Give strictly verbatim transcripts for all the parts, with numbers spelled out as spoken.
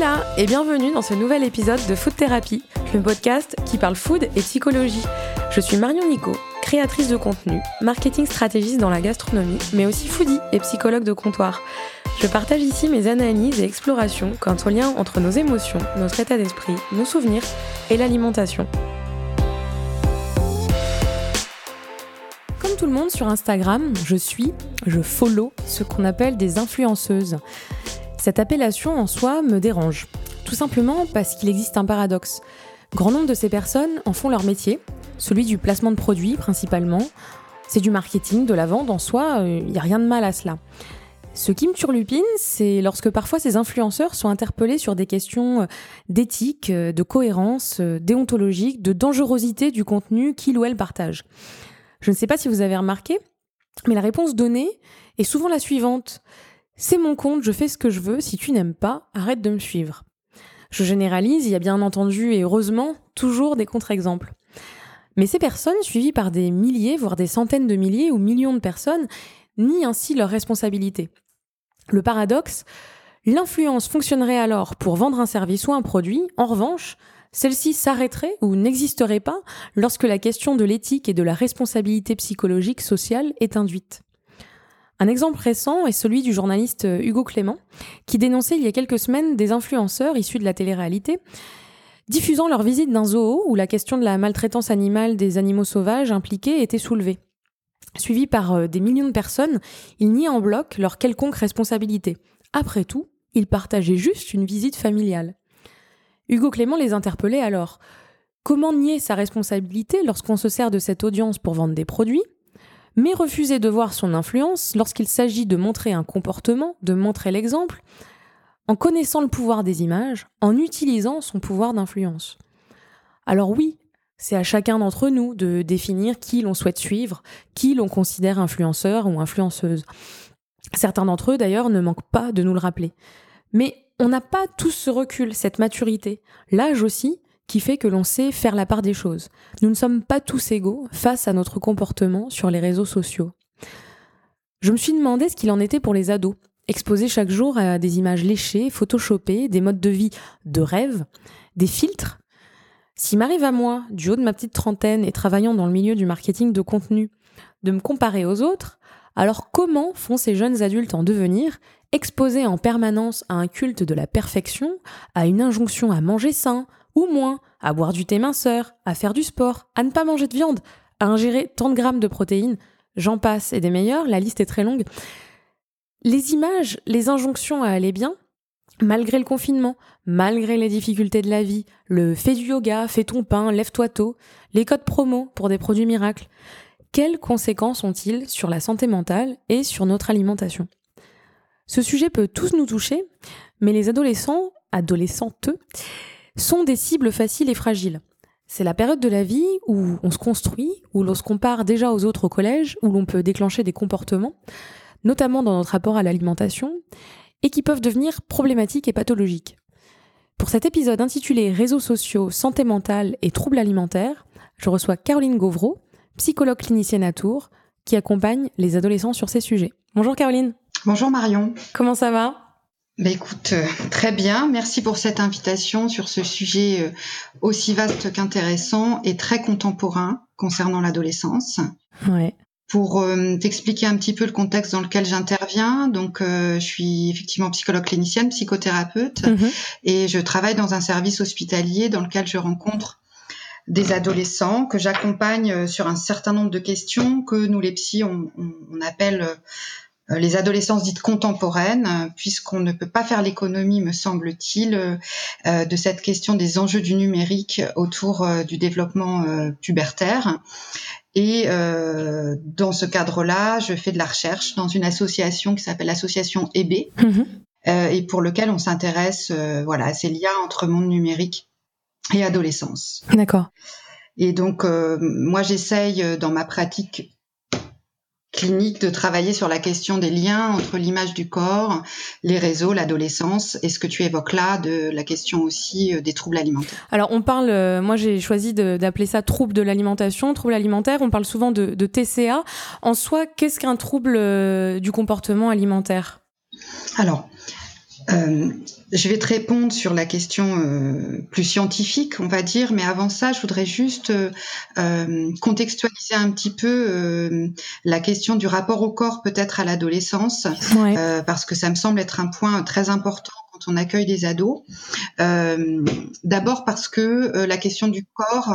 Voilà, et bienvenue dans ce nouvel épisode de Food Therapy, le podcast qui parle food et psychologie. Je suis Marion Nico, créatrice de contenu, marketing stratégiste dans la gastronomie, mais aussi foodie et psychologue de comptoir. Je partage ici mes analyses et explorations quant au lien entre nos émotions, notre état d'esprit, nos souvenirs et l'alimentation. Comme tout le monde sur Instagram, je suis, je follow ce qu'on appelle des influenceuses. Cette appellation en soi me dérange, tout simplement parce qu'il existe un paradoxe. Grand nombre de ces personnes en font leur métier, celui du placement de produits principalement. C'est du marketing, de la vente en soi, il n'y a rien de mal à cela. Ce qui me turlupine, c'est lorsque parfois ces influenceurs sont interpellés sur des questions d'éthique, de cohérence, déontologique, de dangerosité du contenu qu'ils ou elles partagent. Je ne sais pas si vous avez remarqué, mais la réponse donnée est souvent la suivante. C'est mon compte, je fais ce que je veux, si tu n'aimes pas, arrête de me suivre. Je généralise, il y a bien entendu et heureusement toujours des contre-exemples. Mais ces personnes, suivies par des milliers, voire des centaines de milliers ou millions de personnes, nient ainsi leurs responsabilités. Le paradoxe, l'influence fonctionnerait alors pour vendre un service ou un produit, en revanche, celle-ci s'arrêterait ou n'existerait pas lorsque la question de l'éthique et de la responsabilité psychologique sociale est induite. Un exemple récent est celui du journaliste Hugo Clément, qui dénonçait il y a quelques semaines des influenceurs issus de la télé-réalité, diffusant leur visite d'un zoo où la question de la maltraitance animale des animaux sauvages impliqués était soulevée. Suivi par des millions de personnes, ils nient en bloc leur quelconque responsabilité. Après tout, ils partageaient juste une visite familiale. Hugo Clément les interpellait alors. Comment nier sa responsabilité lorsqu'on se sert de cette audience pour vendre des produits ? Mais refuser de voir son influence lorsqu'il s'agit de montrer un comportement, de montrer l'exemple, en connaissant le pouvoir des images, en utilisant son pouvoir d'influence. Alors oui, c'est à chacun d'entre nous de définir qui l'on souhaite suivre, qui l'on considère influenceur ou influenceuse. Certains d'entre eux d'ailleurs ne manquent pas de nous le rappeler. Mais on n'a pas tous ce recul, cette maturité, l'âge aussi, qui fait que l'on sait faire la part des choses. Nous ne sommes pas tous égaux face à notre comportement sur les réseaux sociaux. Je me suis demandé ce qu'il en était pour les ados, exposés chaque jour à des images léchées, photoshopées, des modes de vie de rêve, des filtres. S'il m'arrive à moi, du haut de ma petite trentaine et travaillant dans le milieu du marketing de contenu, de me comparer aux autres, alors comment font ces jeunes adultes en devenir, exposés en permanence à un culte de la perfection, à une injonction à manger sain, ou moins, à boire du thé minceur, à faire du sport, à ne pas manger de viande, à ingérer tant de grammes de protéines, j'en passe et des meilleurs, la liste est très longue. Les images, les injonctions à aller bien, malgré le confinement, malgré les difficultés de la vie, le fais du yoga, fais ton pain, lève-toi tôt, les codes promo pour des produits miracles, quelles conséquences ont-ils sur la santé mentale et sur notre alimentation ? Ce sujet peut tous nous toucher, mais les adolescents, adolescentes, sont des cibles faciles et fragiles. C'est la période de la vie où on se construit, où l'on se compare déjà aux autres au collège, où l'on peut déclencher des comportements, notamment dans notre rapport à l'alimentation, et qui peuvent devenir problématiques et pathologiques. Pour cet épisode intitulé « Réseaux sociaux, santé mentale et troubles alimentaires », je reçois Caroline Gauvreau, psychologue clinicienne à Tours, qui accompagne les adolescents sur ces sujets. Bonjour Caroline. Bonjour Marion. Comment ça va ? Bah écoute, euh, très bien. Merci pour cette invitation sur ce sujet euh, aussi vaste qu'intéressant et très contemporain concernant l'adolescence. Ouais. Pour euh, t'expliquer un petit peu le contexte dans lequel j'interviens, donc euh, je suis effectivement psychologue clinicienne, psychothérapeute, mmh. et je travaille dans un service hospitalier dans lequel je rencontre des adolescents que j'accompagne sur un certain nombre de questions que nous les psys on, on, on appelle euh, les adolescences dites contemporaines, puisqu'on ne peut pas faire l'économie, me semble-t-il, euh, de cette question des enjeux du numérique autour euh, du développement euh, pubertaire. Et euh, dans ce cadre-là, je fais de la recherche dans une association qui s'appelle l'association E B, mmh. euh, et pour lequel on s'intéresse euh, voilà, à ces liens entre monde numérique et adolescence. D'accord. Et donc, euh, moi, j'essaye dans ma pratique clinique de travailler sur la question des liens entre l'image du corps, les réseaux, l'adolescence et ce que tu évoques là de la question aussi des troubles alimentaires. Alors on parle, euh, moi j'ai choisi de, d'appeler ça troubles de l'alimentation, troubles alimentaires, on parle souvent de, de T C A. En soi, qu'est-ce qu'un trouble euh, du comportement alimentaire ? Alors, Euh, je vais te répondre sur la question euh, plus scientifique, on va dire, mais avant ça, je voudrais juste euh, euh, contextualiser un petit peu euh, la question du rapport au corps peut-être à l'adolescence, ouais. euh, parce que ça me semble être un point très important quand on accueille des ados. Euh, d'abord parce que euh, la question du corps,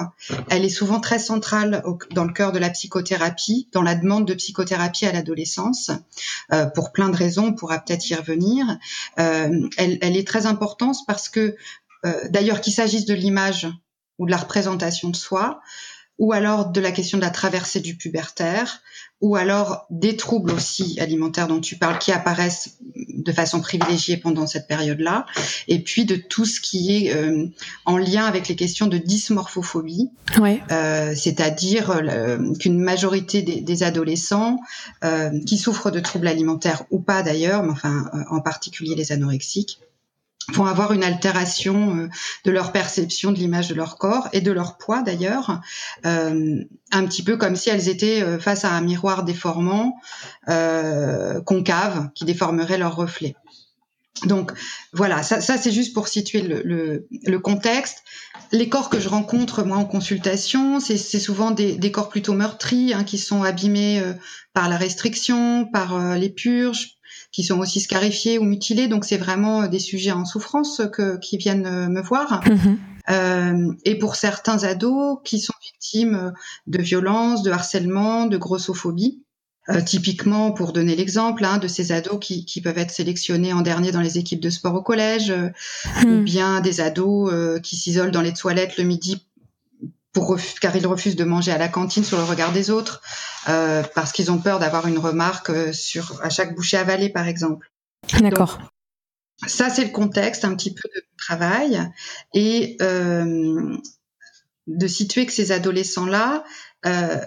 elle est souvent très centrale au, dans le cœur de la psychothérapie, dans la demande de psychothérapie à l'adolescence, euh, pour plein de raisons, on pourra peut-être y revenir. Euh, elle, elle est très importante parce que, euh, d'ailleurs, qu'il s'agisse de l'image ou de la représentation de soi, ou alors de la question de la traversée du pubertaire, ou alors des troubles aussi alimentaires dont tu parles qui apparaissent de façon privilégiée pendant cette période-là, et puis de tout ce qui est euh, en lien avec les questions de dysmorphophobie, ouais. euh, c'est-à-dire euh, qu'une majorité des, des adolescents euh, qui souffrent de troubles alimentaires ou pas d'ailleurs, mais enfin euh, en particulier les anorexiques, vont avoir une altération euh, de leur perception de l'image de leur corps et de leur poids d'ailleurs, euh, un petit peu comme si elles étaient euh, face à un miroir déformant, euh, concave, qui déformerait leur reflet. Donc voilà, ça, ça c'est juste pour situer le, le, le contexte. Les corps que je rencontre moi en consultation, c'est, c'est souvent des, des corps plutôt meurtris, hein, qui sont abîmés euh, par la restriction, par euh, les purges, qui sont aussi scarifiés ou mutilés, donc c'est vraiment des sujets en souffrance que, qui viennent me voir. Mmh. Euh, et pour certains ados qui sont victimes de violences, de harcèlement, de grossophobie, euh, typiquement, pour donner l'exemple, hein, de ces ados qui, qui peuvent être sélectionnés en dernier dans les équipes de sport au collège, euh, mmh. ou bien des ados euh, qui s'isolent dans les toilettes le midi Pour ref- car ils refusent de manger à la cantine sur le regard des autres, euh, parce qu'ils ont peur d'avoir une remarque euh, sur, à chaque bouchée avalée, par exemple. D'accord. Donc, ça, c'est le contexte un petit peu de travail. Et euh, de situer que ces adolescents-là, euh,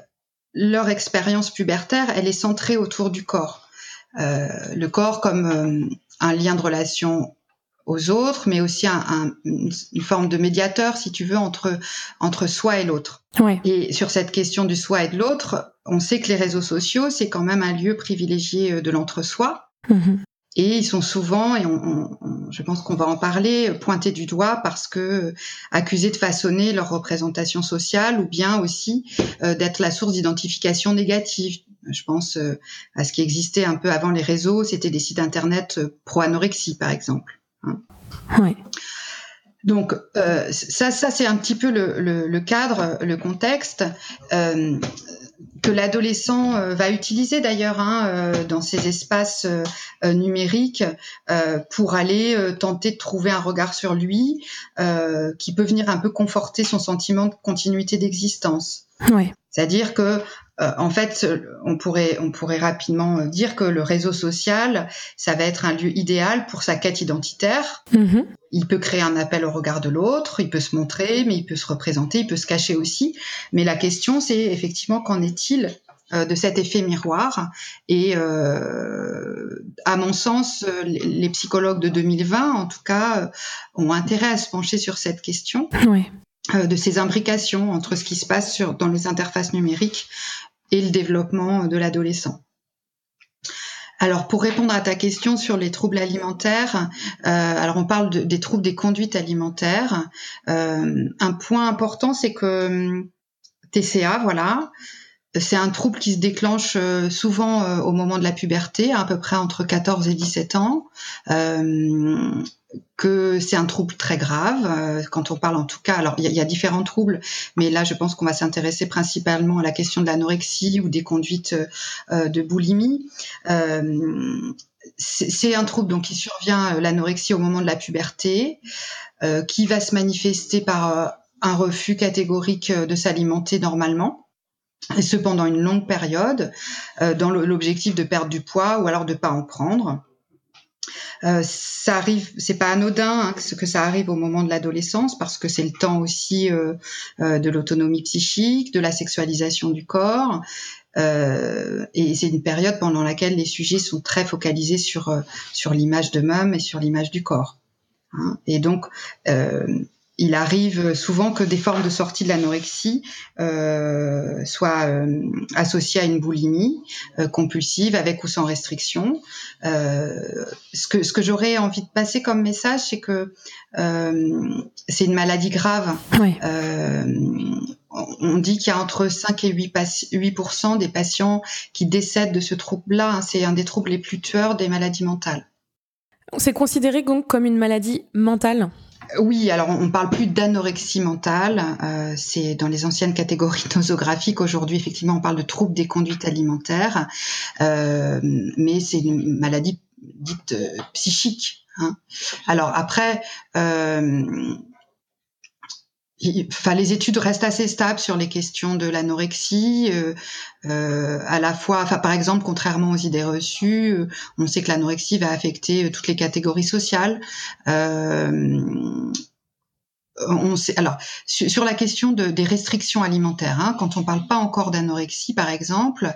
leur expérience pubertaire, elle est centrée autour du corps. Euh, le corps comme euh, un lien de relation aux autres, mais aussi un, un, une forme de médiateur, si tu veux, entre, entre soi et l'autre. Ouais. Et sur cette question du soi et de l'autre, on sait que les réseaux sociaux, c'est quand même un lieu privilégié de l'entre-soi. Mmh. Et ils sont souvent, et on, on, on, je pense qu'on va en parler, pointés du doigt parce que accusés de façonner leur représentation sociale, ou bien aussi euh, d'être la source d'identification négative. Je pense euh, à ce qui existait un peu avant les réseaux, c'était des sites internet pro-anorexie, par exemple. Ouais. Donc euh, ça, ça c'est un petit peu le, le, le cadre, le contexte euh, que l'adolescent euh, va utiliser d'ailleurs hein, euh, dans ces espaces euh, numériques euh, pour aller euh, tenter de trouver un regard sur lui euh, qui peut venir un peu conforter son sentiment de continuité d'existence. Ouais. C'est-à-dire que Euh, en fait, on pourrait, on pourrait rapidement dire que le réseau social, ça va être un lieu idéal pour sa quête identitaire. Mmh. Il peut créer un appel au regard de l'autre, il peut se montrer, mais il peut se représenter, il peut se cacher aussi. Mais la question, c'est effectivement qu'en est-il euh, de cet effet miroir ? Et euh, à mon sens, les psychologues de deux mille vingt, en tout cas, ont intérêt à se pencher sur cette question. Oui. Euh, de ces imbrications entre ce qui se passe sur, dans les interfaces numériques et le développement de l'adolescent. Alors, pour répondre à ta question sur les troubles alimentaires, euh, alors on parle de, des troubles des conduites alimentaires. Euh, un point important, c'est que T C A, voilà, c'est un trouble qui se déclenche euh, souvent euh, au moment de la puberté, à peu près entre quatorze et dix-sept ans. Euh, que c'est un trouble très grave, euh, quand on parle en tout cas, alors il y, y a différents troubles, mais là je pense qu'on va s'intéresser principalement à la question de l'anorexie ou des conduites euh, de boulimie. Euh, c'est, c'est un trouble donc qui survient, euh, l'anorexie, au moment de la puberté, euh, qui va se manifester par euh, un refus catégorique de s'alimenter normalement, et ce pendant une longue période, euh, dans l'objectif de perdre du poids ou alors de ne pas en prendre. Euh, ça arrive, c'est pas anodin hein, que, que ça arrive au moment de l'adolescence parce que c'est le temps aussi euh, euh, de l'autonomie psychique, de la sexualisation du corps euh, et c'est une période pendant laquelle les sujets sont très focalisés sur, euh, sur l'image d'eux-mêmes et sur l'image du corps. Hein. Et donc, euh, il arrive souvent que des formes de sortie de l'anorexie euh, soient euh, associées à une boulimie euh, compulsive, avec ou sans restriction. Euh, ce que ce que j'aurais envie de passer comme message, c'est que euh, c'est une maladie grave. Oui. Euh, on dit qu'il y a entre cinq et huit pour cent des patients qui décèdent de ce trouble-là. Hein. C'est un des troubles les plus tueurs des maladies mentales. C'est considéré donc comme une maladie mentale ? Oui, alors on ne parle plus d'anorexie mentale, euh, c'est dans les anciennes catégories nosographiques. Aujourd'hui, effectivement, on parle de troubles des conduites alimentaires, euh, mais c'est une maladie dite euh, psychique. Hein. Alors après... Euh, Enfin, les études restent assez stables sur les questions de l'anorexie. Euh, euh, à la fois, enfin, par exemple, contrairement aux idées reçues, euh, on sait que l'anorexie va affecter toutes les catégories sociales. Euh, on sait, alors, su, sur la question de, des restrictions alimentaires, hein, quand on ne parle pas encore d'anorexie, par exemple,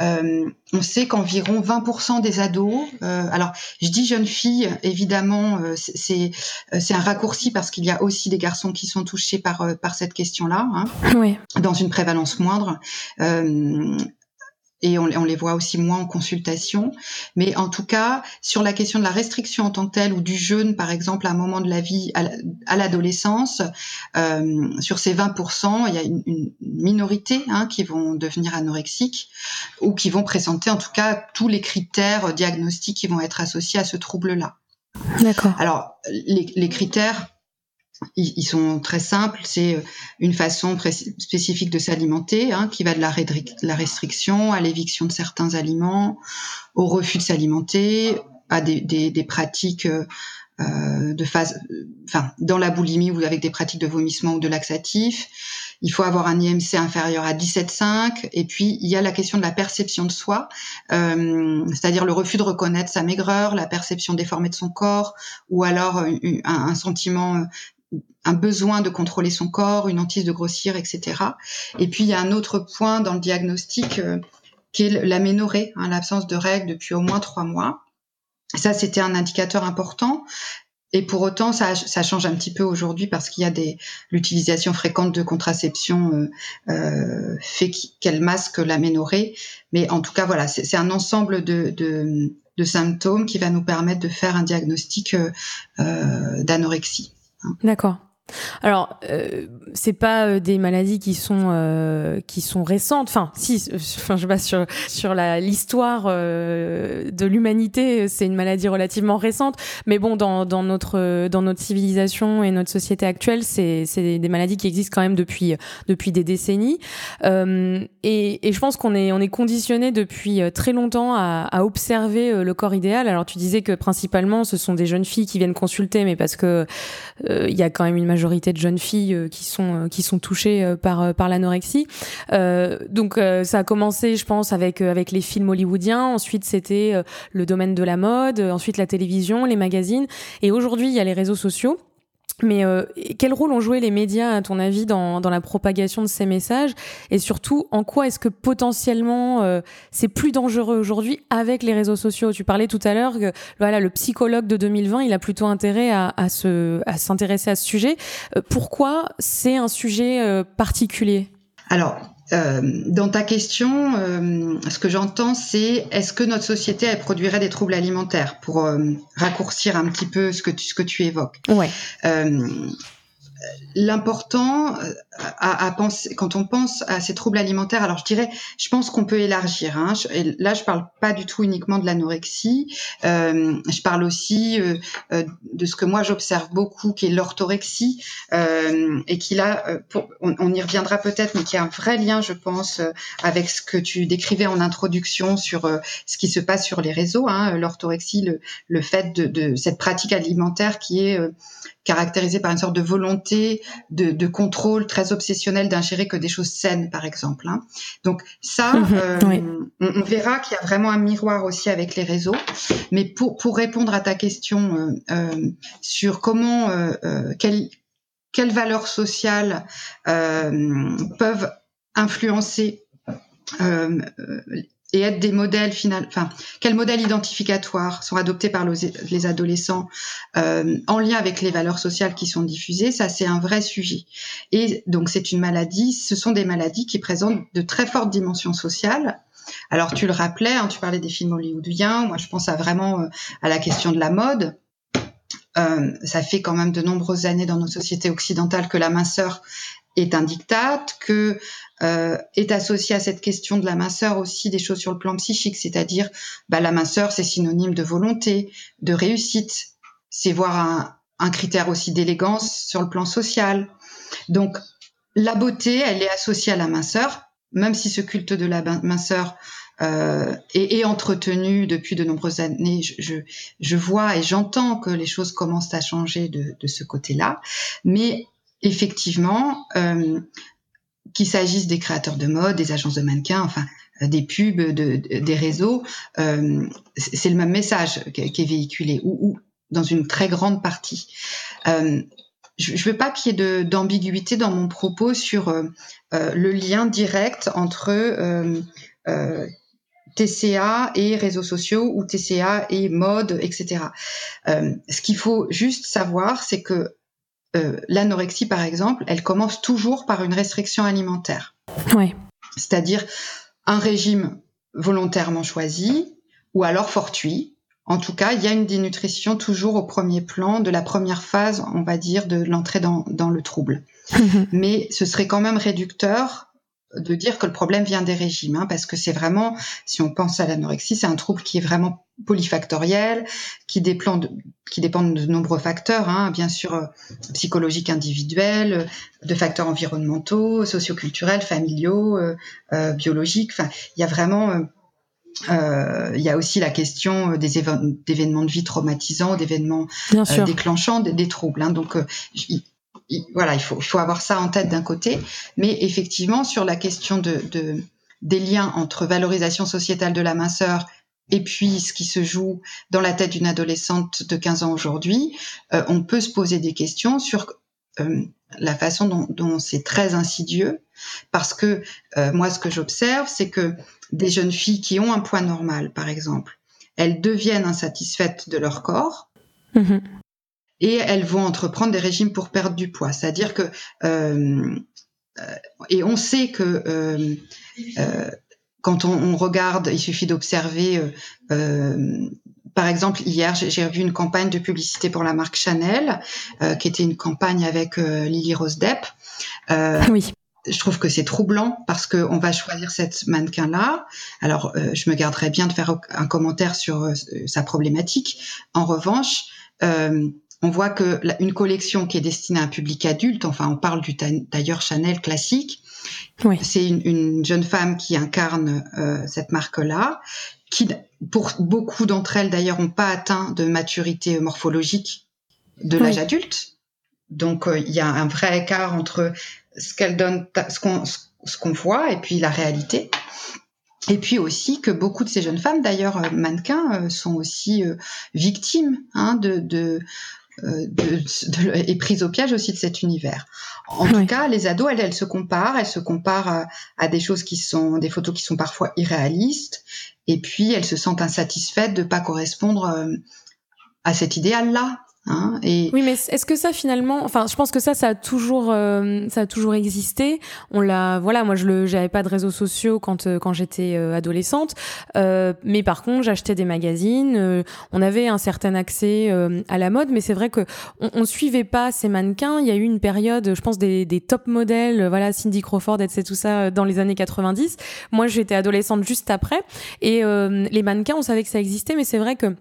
euh, on sait qu'environ vingt pour cent des ados, euh, alors je dis jeunes filles, évidemment, euh, c'est, c'est un raccourci parce qu'il y a aussi des garçons qui sont touchés par, euh, par cette question-là, hein, oui. Dans une prévalence moindre. Euh, et on, on les voit aussi moins en consultation. Mais en tout cas, sur la question de la restriction en tant que telle, ou du jeûne, par exemple, à un moment de la vie, à l'adolescence, euh, sur ces vingt pour cent, il y a une, une minorité hein, qui vont devenir anorexiques, ou qui vont présenter en tout cas tous les critères diagnostiques qui vont être associés à ce trouble-là. D'accord. Alors, les, les critères... Ils sont très simples, c'est une façon spécifique de s'alimenter, hein, qui va de la, rédri- la restriction à l'éviction de certains aliments, au refus de s'alimenter, à des, des, des pratiques euh, de phase, enfin, dans la boulimie ou avec des pratiques de vomissement ou de laxatif. Il faut avoir un I M C inférieur à dix-sept virgule cinq. Et puis, il y a la question de la perception de soi, euh, c'est-à-dire le refus de reconnaître sa maigreur, la perception déformée de son corps, ou alors un, un sentiment... un besoin de contrôler son corps, une hantise de grossir, et cetera. Et puis, il y a un autre point dans le diagnostic euh, qui est l'aménorrhée, hein, l'absence de règles depuis au moins trois mois. Ça, c'était un indicateur important. Et pour autant, ça, ça change un petit peu aujourd'hui parce qu'il y a des, l'utilisation fréquente de contraception euh, euh, fait qu'elle masque l'aménorrhée. Mais en tout cas, voilà, c'est, c'est un ensemble de, de, de symptômes qui va nous permettre de faire un diagnostic euh, euh, d'anorexie. D'accord. Alors, euh, c'est pas des maladies qui sont euh, qui sont récentes. Enfin, si, enfin, je base sur sur la l'histoire euh, de l'humanité. C'est une maladie relativement récente, mais bon, dans dans notre dans notre civilisation et notre société actuelle, c'est c'est des maladies qui existent quand même depuis depuis des décennies. Euh, et et je pense qu'on est on est conditionné depuis très longtemps à, à observer le corps idéal. Alors, tu disais que principalement, ce sont des jeunes filles qui viennent consulter, mais parce que euh, y a quand même une majorité de jeunes filles qui sont qui sont touchées par par l'anorexie. Euh, donc euh, ça a commencé, je pense, avec avec les films hollywoodiens. Ensuite, c'était le domaine de la mode. Ensuite, la télévision, les magazines. Et aujourd'hui, il y a les réseaux sociaux. Mais euh, quel rôle ont joué les médias, à ton avis, dans dans la propagation de ces messages ? Et surtout, en quoi est-ce que potentiellement euh, c'est plus dangereux aujourd'hui avec les réseaux sociaux ? Tu parlais tout à l'heure que voilà, le psychologue de deux mille vingt, il a plutôt intérêt à à se à s'intéresser à ce sujet. Euh, pourquoi c'est un sujet euh, particulier ? Alors, euh, dans ta question, euh, ce que j'entends, c'est est-ce que notre société elle produirait des troubles alimentaires, pour euh, raccourcir un petit peu ce que tu, ce que tu évoques. Ouais. Euh, l'important à, à penser, quand on pense à ces troubles alimentaires, alors je dirais, je pense qu'on peut élargir. Hein, je, et là, je parle pas du tout uniquement de l'anorexie. Euh, je parle aussi euh, euh, de ce que moi j'observe beaucoup, qui est l'orthorexie, euh, et qui là, euh, pour, on, on y reviendra peut-être, mais qui a un vrai lien, je pense, euh, avec ce que tu décrivais en introduction sur euh, ce qui se passe sur les réseaux. Hein, l'orthorexie, le, le fait de, de cette pratique alimentaire qui est euh, caractérisée par une sorte de volonté De, de contrôle très obsessionnel d'ingérer que des choses saines, par exemple. Hein. Donc ça, mmh, euh, oui. on, on verra qu'il y a vraiment un miroir aussi avec les réseaux. Mais pour, pour répondre à ta question euh, euh, sur comment, euh, euh, quelles quelle valeurs sociales euh, peuvent influencer euh, et être des modèles final, enfin, quels modèles identificatoires sont adoptés par les, les adolescents euh, en lien avec les valeurs sociales qui sont diffusées, ça c'est un vrai sujet. Et donc c'est une maladie, ce sont des maladies qui présentent de très fortes dimensions sociales. Alors tu le rappelais, hein, tu parlais des films hollywoodiens, moi je pense à vraiment euh, à la question de la mode. Euh, ça fait quand même de nombreuses années dans nos sociétés occidentales que la minceur est un diktat, que euh, est associé à cette question de la minceur aussi des choses sur le plan psychique, c'est-à-dire bah, la minceur c'est synonyme de volonté, de réussite, c'est voir un, un critère aussi d'élégance sur le plan social. Donc la beauté, elle est associée à la minceur, même si ce culte de la minceur euh, est, est entretenu depuis de nombreuses années. Je, je, je vois et j'entends que les choses commencent à changer de, de ce côté-là, mais effectivement, euh, qu'il s'agisse des créateurs de mode, des agences de mannequins, enfin euh, des pubs, de, de, des réseaux, euh, c'est le même message qui est véhiculé, ou, ou dans une très grande partie. Euh, je ne veux pas qu'il y ait de, d'ambiguïté dans mon propos sur euh, euh, le lien direct entre euh, euh, T C A et réseaux sociaux, ou T C A et mode, et cetera. Euh, ce qu'il faut juste savoir, c'est que Euh, l'anorexie, par exemple, elle commence toujours par une restriction alimentaire. Oui. C'est-à-dire un régime volontairement choisi ou alors fortuit. En tout cas, il y a une dénutrition toujours au premier plan de la première phase, on va dire, de l'entrée dans, dans le trouble. Mm-hmm. Mais ce serait quand même réducteur de dire que le problème vient des régimes, hein, parce que c'est vraiment, si on pense à l'anorexie, c'est un trouble qui est vraiment polyfactoriel, qui dépend de, qui dépend de nombreux facteurs, hein, bien sûr euh, psychologiques individuels, de facteurs environnementaux, socioculturels, familiaux, euh, euh, biologiques. Enfin, il y a vraiment, euh, euh, il y a aussi la question des éve- d'événements de vie traumatisants, d'événements euh, déclenchants, des, des troubles. Hein, donc euh, j- Voilà, il faut, il faut avoir ça en tête d'un côté, mais effectivement sur la question de, de, des liens entre valorisation sociétale de la minceur et puis ce qui se joue dans la tête d'une adolescente de quinze ans aujourd'hui, euh, on peut se poser des questions sur euh, la façon dont, dont c'est très insidieux, parce que euh, moi ce que j'observe c'est que des jeunes filles qui ont un poids normal par exemple, elles deviennent insatisfaites de leur corps. Mmh. Et elles vont entreprendre des régimes pour perdre du poids. C'est-à-dire que... Euh, et on sait que euh, euh, quand on, on regarde, il suffit d'observer... Euh, euh, par exemple, hier, j'ai, j'ai revu une campagne de publicité pour la marque Chanel, euh, qui était une campagne avec euh, Lily Rose Depp. Euh, oui. Je trouve que c'est troublant parce que on va choisir cette mannequin-là. Alors, euh, je me garderais bien de faire un commentaire sur euh, sa problématique. En revanche... Euh, On voit que la, une collection qui est destinée à un public adulte, enfin on parle du tailleur Chanel classique, oui. C'est une, une jeune femme qui incarne euh, cette marque-là, qui pour beaucoup d'entre elles d'ailleurs n'ont pas atteint de maturité morphologique de l'âge oui. adulte. Donc il euh, y a un vrai écart entre ce qu'elle donne, ce qu'on, ce qu'on voit et puis la réalité. Et puis aussi que beaucoup de ces jeunes femmes, d'ailleurs mannequins, euh, sont aussi euh, victimes hein, de... de De, de, et prise au piège aussi de cet univers. En oui. tout cas, les ados, elles, elles se comparent, elles se comparent à, à des choses qui sont, des photos qui sont parfois irréalistes, et puis elles se sentent insatisfaites de pas correspondre euh, à cet idéal-là. Hein, et... Oui, mais est-ce que ça finalement, enfin, je pense que ça, ça a toujours, euh, ça a toujours existé. On l'a, voilà, moi, je le, j'avais pas de réseaux sociaux quand euh, quand j'étais euh, adolescente, euh, mais par contre, j'achetais des magazines. Euh, on avait un certain accès euh, à la mode, mais c'est vrai que on, on suivait pas ces mannequins. Il y a eu une période, je pense, des, des top modèles, voilà, Cindy Crawford, et cetera, tout ça, dans les années quatre-vingt-dix. Moi, j'étais adolescente juste après, et euh, les mannequins, on savait que ça existait, mais c'est vrai que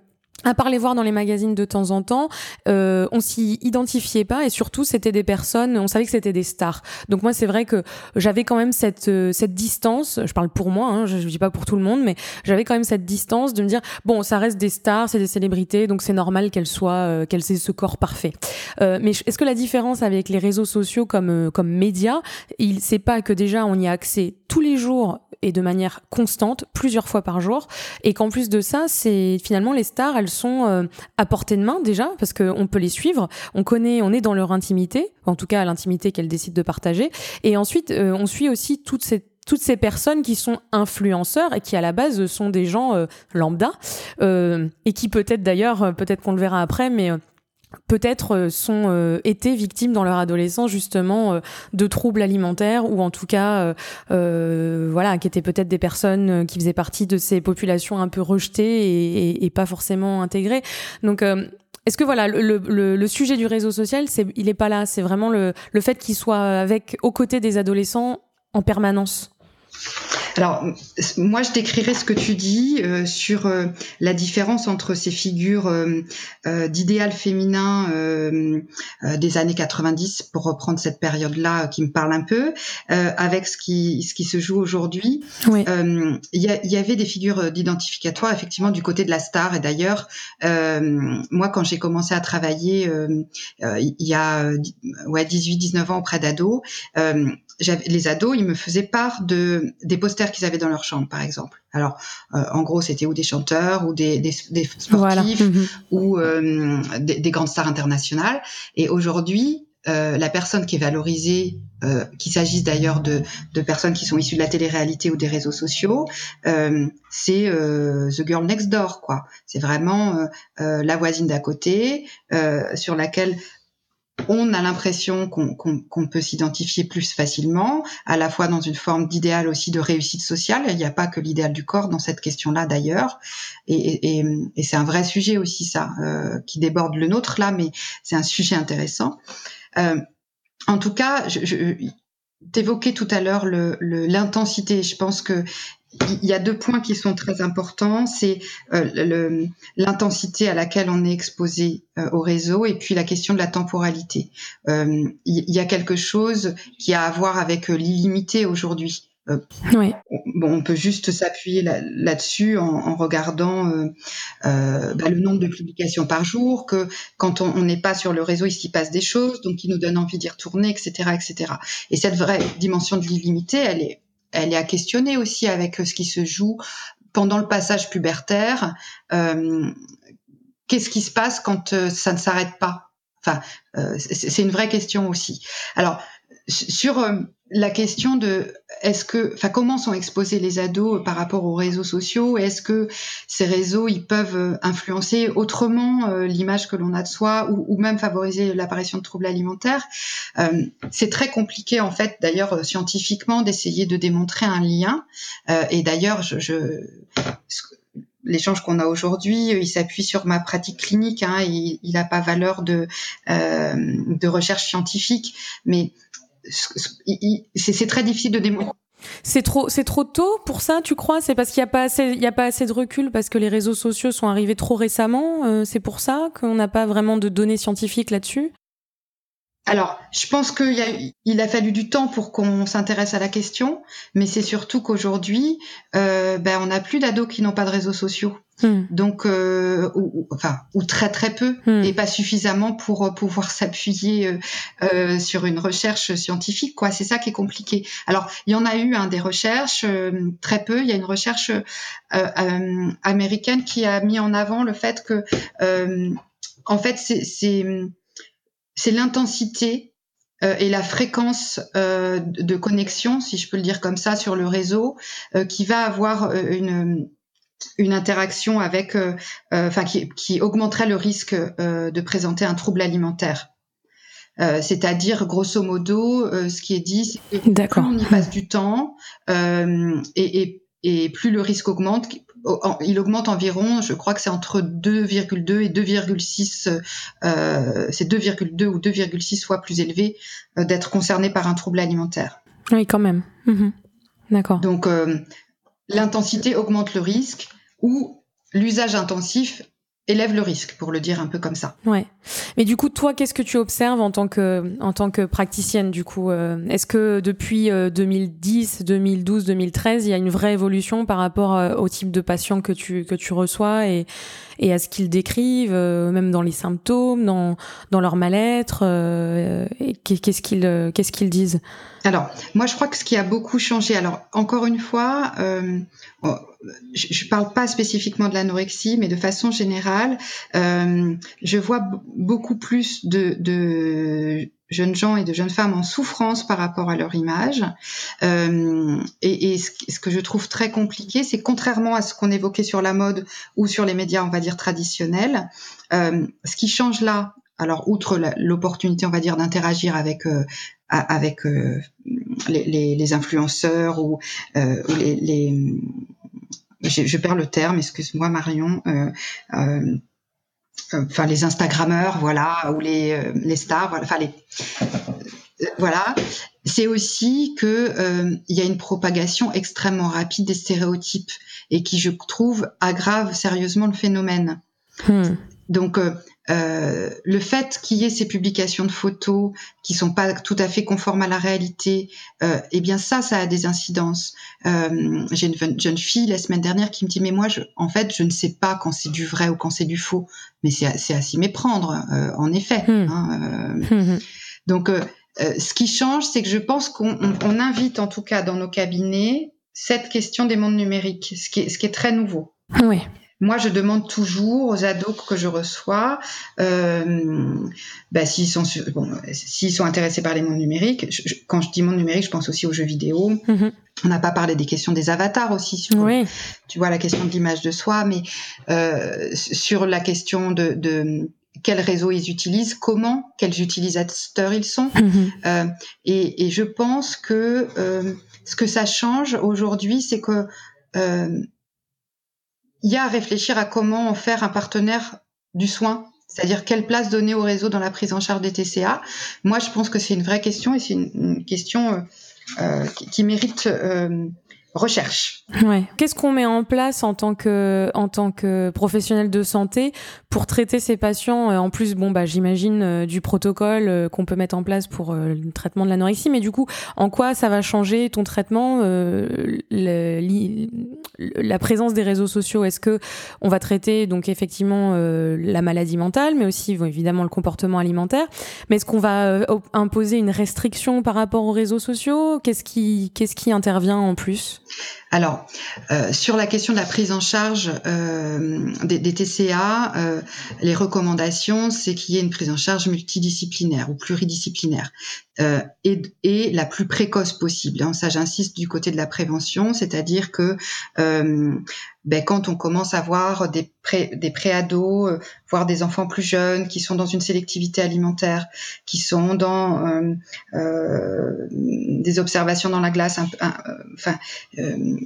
à part les voir dans les magazines de temps en temps, euh, on s'y identifiait pas, et surtout c'était des personnes, on savait que c'était des stars. Donc moi c'est vrai que j'avais quand même cette euh, cette distance, je parle pour moi, hein, je, je dis pas pour tout le monde, mais j'avais quand même cette distance de me dire bon ça reste des stars, c'est des célébrités, donc c'est normal qu'elles soient, euh, qu'elles aient ce corps parfait. Euh, mais est-ce que la différence avec les réseaux sociaux comme euh, comme médias, il c'est pas que déjà on y a accès tous les jours et de manière constante, plusieurs fois par jour, et qu'en plus de ça, c'est finalement les stars, elles sont euh, à portée de main déjà, parce qu'on peut les suivre, on connaît, on est dans leur intimité, en tout cas à l'intimité qu'elles décident de partager, et ensuite euh, on suit aussi toute cette toutes ces personnes qui sont influenceurs et qui à la base sont des gens euh, lambda euh, et qui peut-être d'ailleurs, peut-être qu'on le verra après, mais euh, peut-être sont euh, été victimes dans leur adolescence justement euh, de troubles alimentaires ou en tout cas euh, euh, voilà, qui étaient peut-être des personnes qui faisaient partie de ces populations un peu rejetées et, et, et pas forcément intégrées. Donc euh, est-ce que voilà, le, le, le sujet du réseau social, c'est, il est pas là, c'est vraiment le, le fait qu'il soit avec, aux côtés des adolescents en permanence? Alors, moi, je décrirais ce que tu dis euh, sur euh, la différence entre ces figures euh, euh, d'idéal féminin euh, euh, des années quatre-vingt-dix, pour reprendre cette période-là euh, qui me parle un peu, euh, avec ce qui, ce qui se joue aujourd'hui. Oui. Euh, y, y avait des figures d'identificatoire, effectivement, du côté de la star. Et d'ailleurs, euh, moi, quand j'ai commencé à travailler euh, euh, y a ouais, dix-huit dix-neuf ans auprès d'ados, euh, J'avais, les ados, ils me faisaient part de des posters qu'ils avaient dans leur chambre, par exemple. Alors, euh, en gros, c'était ou des chanteurs, ou des, des, des sportifs, voilà. Mmh. ou euh, des, des grandes stars internationales. Et aujourd'hui, euh, la personne qui est valorisée, euh, qu'il s'agisse d'ailleurs de, de personnes qui sont issues de la télé-réalité ou des réseaux sociaux, euh, c'est euh, the girl next door, quoi. C'est vraiment euh, euh, la voisine d'à côté, euh, sur laquelle on a l'impression qu'on, qu'on, qu'on peut s'identifier plus facilement, à la fois dans une forme d'idéal aussi de réussite sociale. Il n'y a pas que l'idéal du corps dans cette question-là d'ailleurs, et, et, et c'est un vrai sujet aussi ça, euh, qui déborde le nôtre là, mais c'est un sujet intéressant. Euh, en tout cas, je, je, t'évoquais tout à l'heure le, le, l'intensité. Je pense que il y a deux points qui sont très importants, c'est euh, le, l'intensité à laquelle on est exposé euh, au réseau, et puis la question de la temporalité. Euh, il y a quelque chose qui a à voir avec euh, l'illimité aujourd'hui. Euh, oui. Bon, on peut juste s'appuyer là, là-dessus en, en regardant euh, euh, bah, le nombre de publications par jour, que quand on n'est pas sur le réseau, il s'y passe des choses, donc il nous donne envie d'y retourner, et cetera, et cetera. Et cette vraie dimension de l'illimité, elle est Elle est à questionner aussi avec ce qui se joue pendant le passage pubertaire. Euh, qu'est-ce qui se passe quand euh, ça ne s'arrête pas? Enfin, euh, c'est une vraie question aussi. Alors, sur euh, la question de est-ce que, enfin, comment sont exposés les ados par rapport aux réseaux sociaux? Est-ce que ces réseaux, ils peuvent influencer autrement euh, l'image que l'on a de soi, ou, ou même favoriser l'apparition de troubles alimentaires? Euh, c'est très compliqué, en fait, d'ailleurs, scientifiquement, d'essayer de démontrer un lien. Euh, et d'ailleurs, je, je l'échange qu'on a aujourd'hui, il s'appuie sur ma pratique clinique, hein, il n'a pas valeur de, euh, de recherche scientifique, mais c'est, c'est très difficile de démontrer. C'est trop, c'est trop tôt pour ça, tu crois? C'est parce qu'il n'y a pas assez, il n'y a pas assez de recul, parce que les réseaux sociaux sont arrivés trop récemment. Euh, c'est pour ça qu'on n'a pas vraiment de données scientifiques là-dessus? Alors, je pense qu'il y a, il a fallu du temps pour qu'on s'intéresse à la question, mais c'est surtout qu'aujourd'hui, euh, ben, on n'a plus d'ados qui n'ont pas de réseaux sociaux. Mmh. Donc, euh, ou, ou, enfin, ou très très peu, mmh. et pas suffisamment pour pouvoir s'appuyer euh, euh, sur une recherche scientifique, quoi. C'est ça qui est compliqué. Alors, il y en a eu hein, des recherches, euh, très peu. Il y a une recherche euh, euh, américaine qui a mis en avant le fait que, euh, en fait, c'est, c'est C'est l'intensité euh, et la fréquence euh, de connexion, si je peux le dire comme ça, sur le réseau, euh, qui va avoir euh, une, une interaction avec, euh, euh, enfin, qui, qui augmenterait le risque euh, de présenter un trouble alimentaire. Euh, c'est-à-dire, grosso modo, euh, ce qui est dit, c'est que D'accord. plus on y passe du temps euh, et, et, et plus le risque augmente. Il augmente environ, je crois que c'est entre deux virgule deux et deux virgule six, euh, c'est deux virgule deux ou deux virgule six fois plus élevé euh, d'être concerné par un trouble alimentaire. Oui, quand même. Mmh. D'accord. Donc, euh, l'intensité augmente le risque, ou l'usage intensif élève le risque, pour le dire un peu comme ça. Ouais. Mais du coup, toi, qu'est-ce que tu observes en tant que en tant que praticienne, du coup, euh, est-ce que depuis euh, deux mille dix, deux mille douze, deux mille treize, il y a une vraie évolution par rapport euh, au type de patient que tu que tu reçois et et à ce qu'ils décrivent, euh, même dans les symptômes, dans dans leur mal-être, euh, et qu'est-ce qu'ils euh, qu'est-ce qu'ils disent? Alors, moi, je crois que ce qui a beaucoup changé. Alors, encore une fois, euh, oh, je ne parle pas spécifiquement de l'anorexie, mais de façon générale, euh, je vois b- beaucoup plus de, de jeunes gens et de jeunes femmes en souffrance par rapport à leur image. Euh, et et ce, ce que je trouve très compliqué, c'est contrairement à ce qu'on évoquait sur la mode ou sur les médias, on va dire, traditionnels, euh, ce qui change là, alors outre la, l'opportunité, on va dire, d'interagir avec... Euh, avec euh, les, les, les influenceurs ou, euh, ou les, les... Je, je perds le terme, excuse-moi Marion, euh, euh, euh, enfin les Instagrammeurs, voilà, ou les, euh, les stars, voilà, enfin les... Euh, voilà. C'est aussi que euh, y a une propagation extrêmement rapide des stéréotypes et qui, je trouve, aggrave sérieusement le phénomène. Hmm. Donc... Euh, Euh, le fait qu'il y ait ces publications de photos qui sont pas tout à fait conformes à la réalité, euh, eh bien ça, ça a des incidences. Euh, j'ai une jeune fille la semaine dernière qui me dit mais moi, je, en fait, je ne sais pas quand c'est du vrai ou quand c'est du faux, mais c'est, c'est à s'y méprendre, euh, en effet. Mmh. Hein, euh, mmh. Donc, euh, euh, ce qui change, c'est que je pense qu'on on, on invite, en tout cas dans nos cabinets, cette question des mondes numériques, ce qui est, ce qui est très nouveau. Oui. Moi, je demande toujours aux ados que je reçois, euh, bah, s'ils sont, bon, s'ils sont intéressés par les mondes numériques. Je, je, quand je dis monde numérique, je pense aussi aux jeux vidéo. Mm-hmm. On n'a pas parlé des questions des avatars aussi, sur, oui. tu vois, la question de l'image de soi, mais euh, sur la question de, de quels réseaux ils utilisent, comment, quels utilisateurs ils sont. Mm-hmm. Euh, et, et je pense que euh, ce que ça change aujourd'hui, c'est que... Euh, il y a à réfléchir à comment en faire un partenaire du soin, c'est-à-dire quelle place donner au réseau dans la prise en charge des T C A. Moi, je pense que c'est une vraie question et c'est une, une question euh, euh, qui, qui mérite euh, recherche. Ouais. Qu'est-ce qu'on met en place en tant que, en tant que professionnel de santé pour traiter ces patients? En plus, bon, bah, j'imagine euh, du protocole euh, qu'on peut mettre en place pour euh, le traitement de l'anorexie, mais du coup, en quoi ça va changer ton traitement, euh, le, li, la présence des réseaux sociaux? Est-ce que on va traiter, donc, effectivement, euh, la maladie mentale, mais aussi, bon, évidemment, le comportement alimentaire? Mais est-ce qu'on va euh, imposer une restriction par rapport aux réseaux sociaux? Qu'est-ce qui, qu'est-ce qui intervient en plus? Alors, euh, sur la question de la prise en charge euh, des, des T C A, euh, les recommandations, c'est qu'il y ait une prise en charge multidisciplinaire ou pluridisciplinaire euh, et, et la plus précoce possible. Hein. Ça, j'insiste du côté de la prévention, c'est-à-dire que euh, ben, quand on commence à voir des, pré, des pré-ados, euh, voire des enfants plus jeunes qui sont dans une sélectivité alimentaire, qui sont dans euh, euh, des observations dans la glace, un, un, enfin... Euh,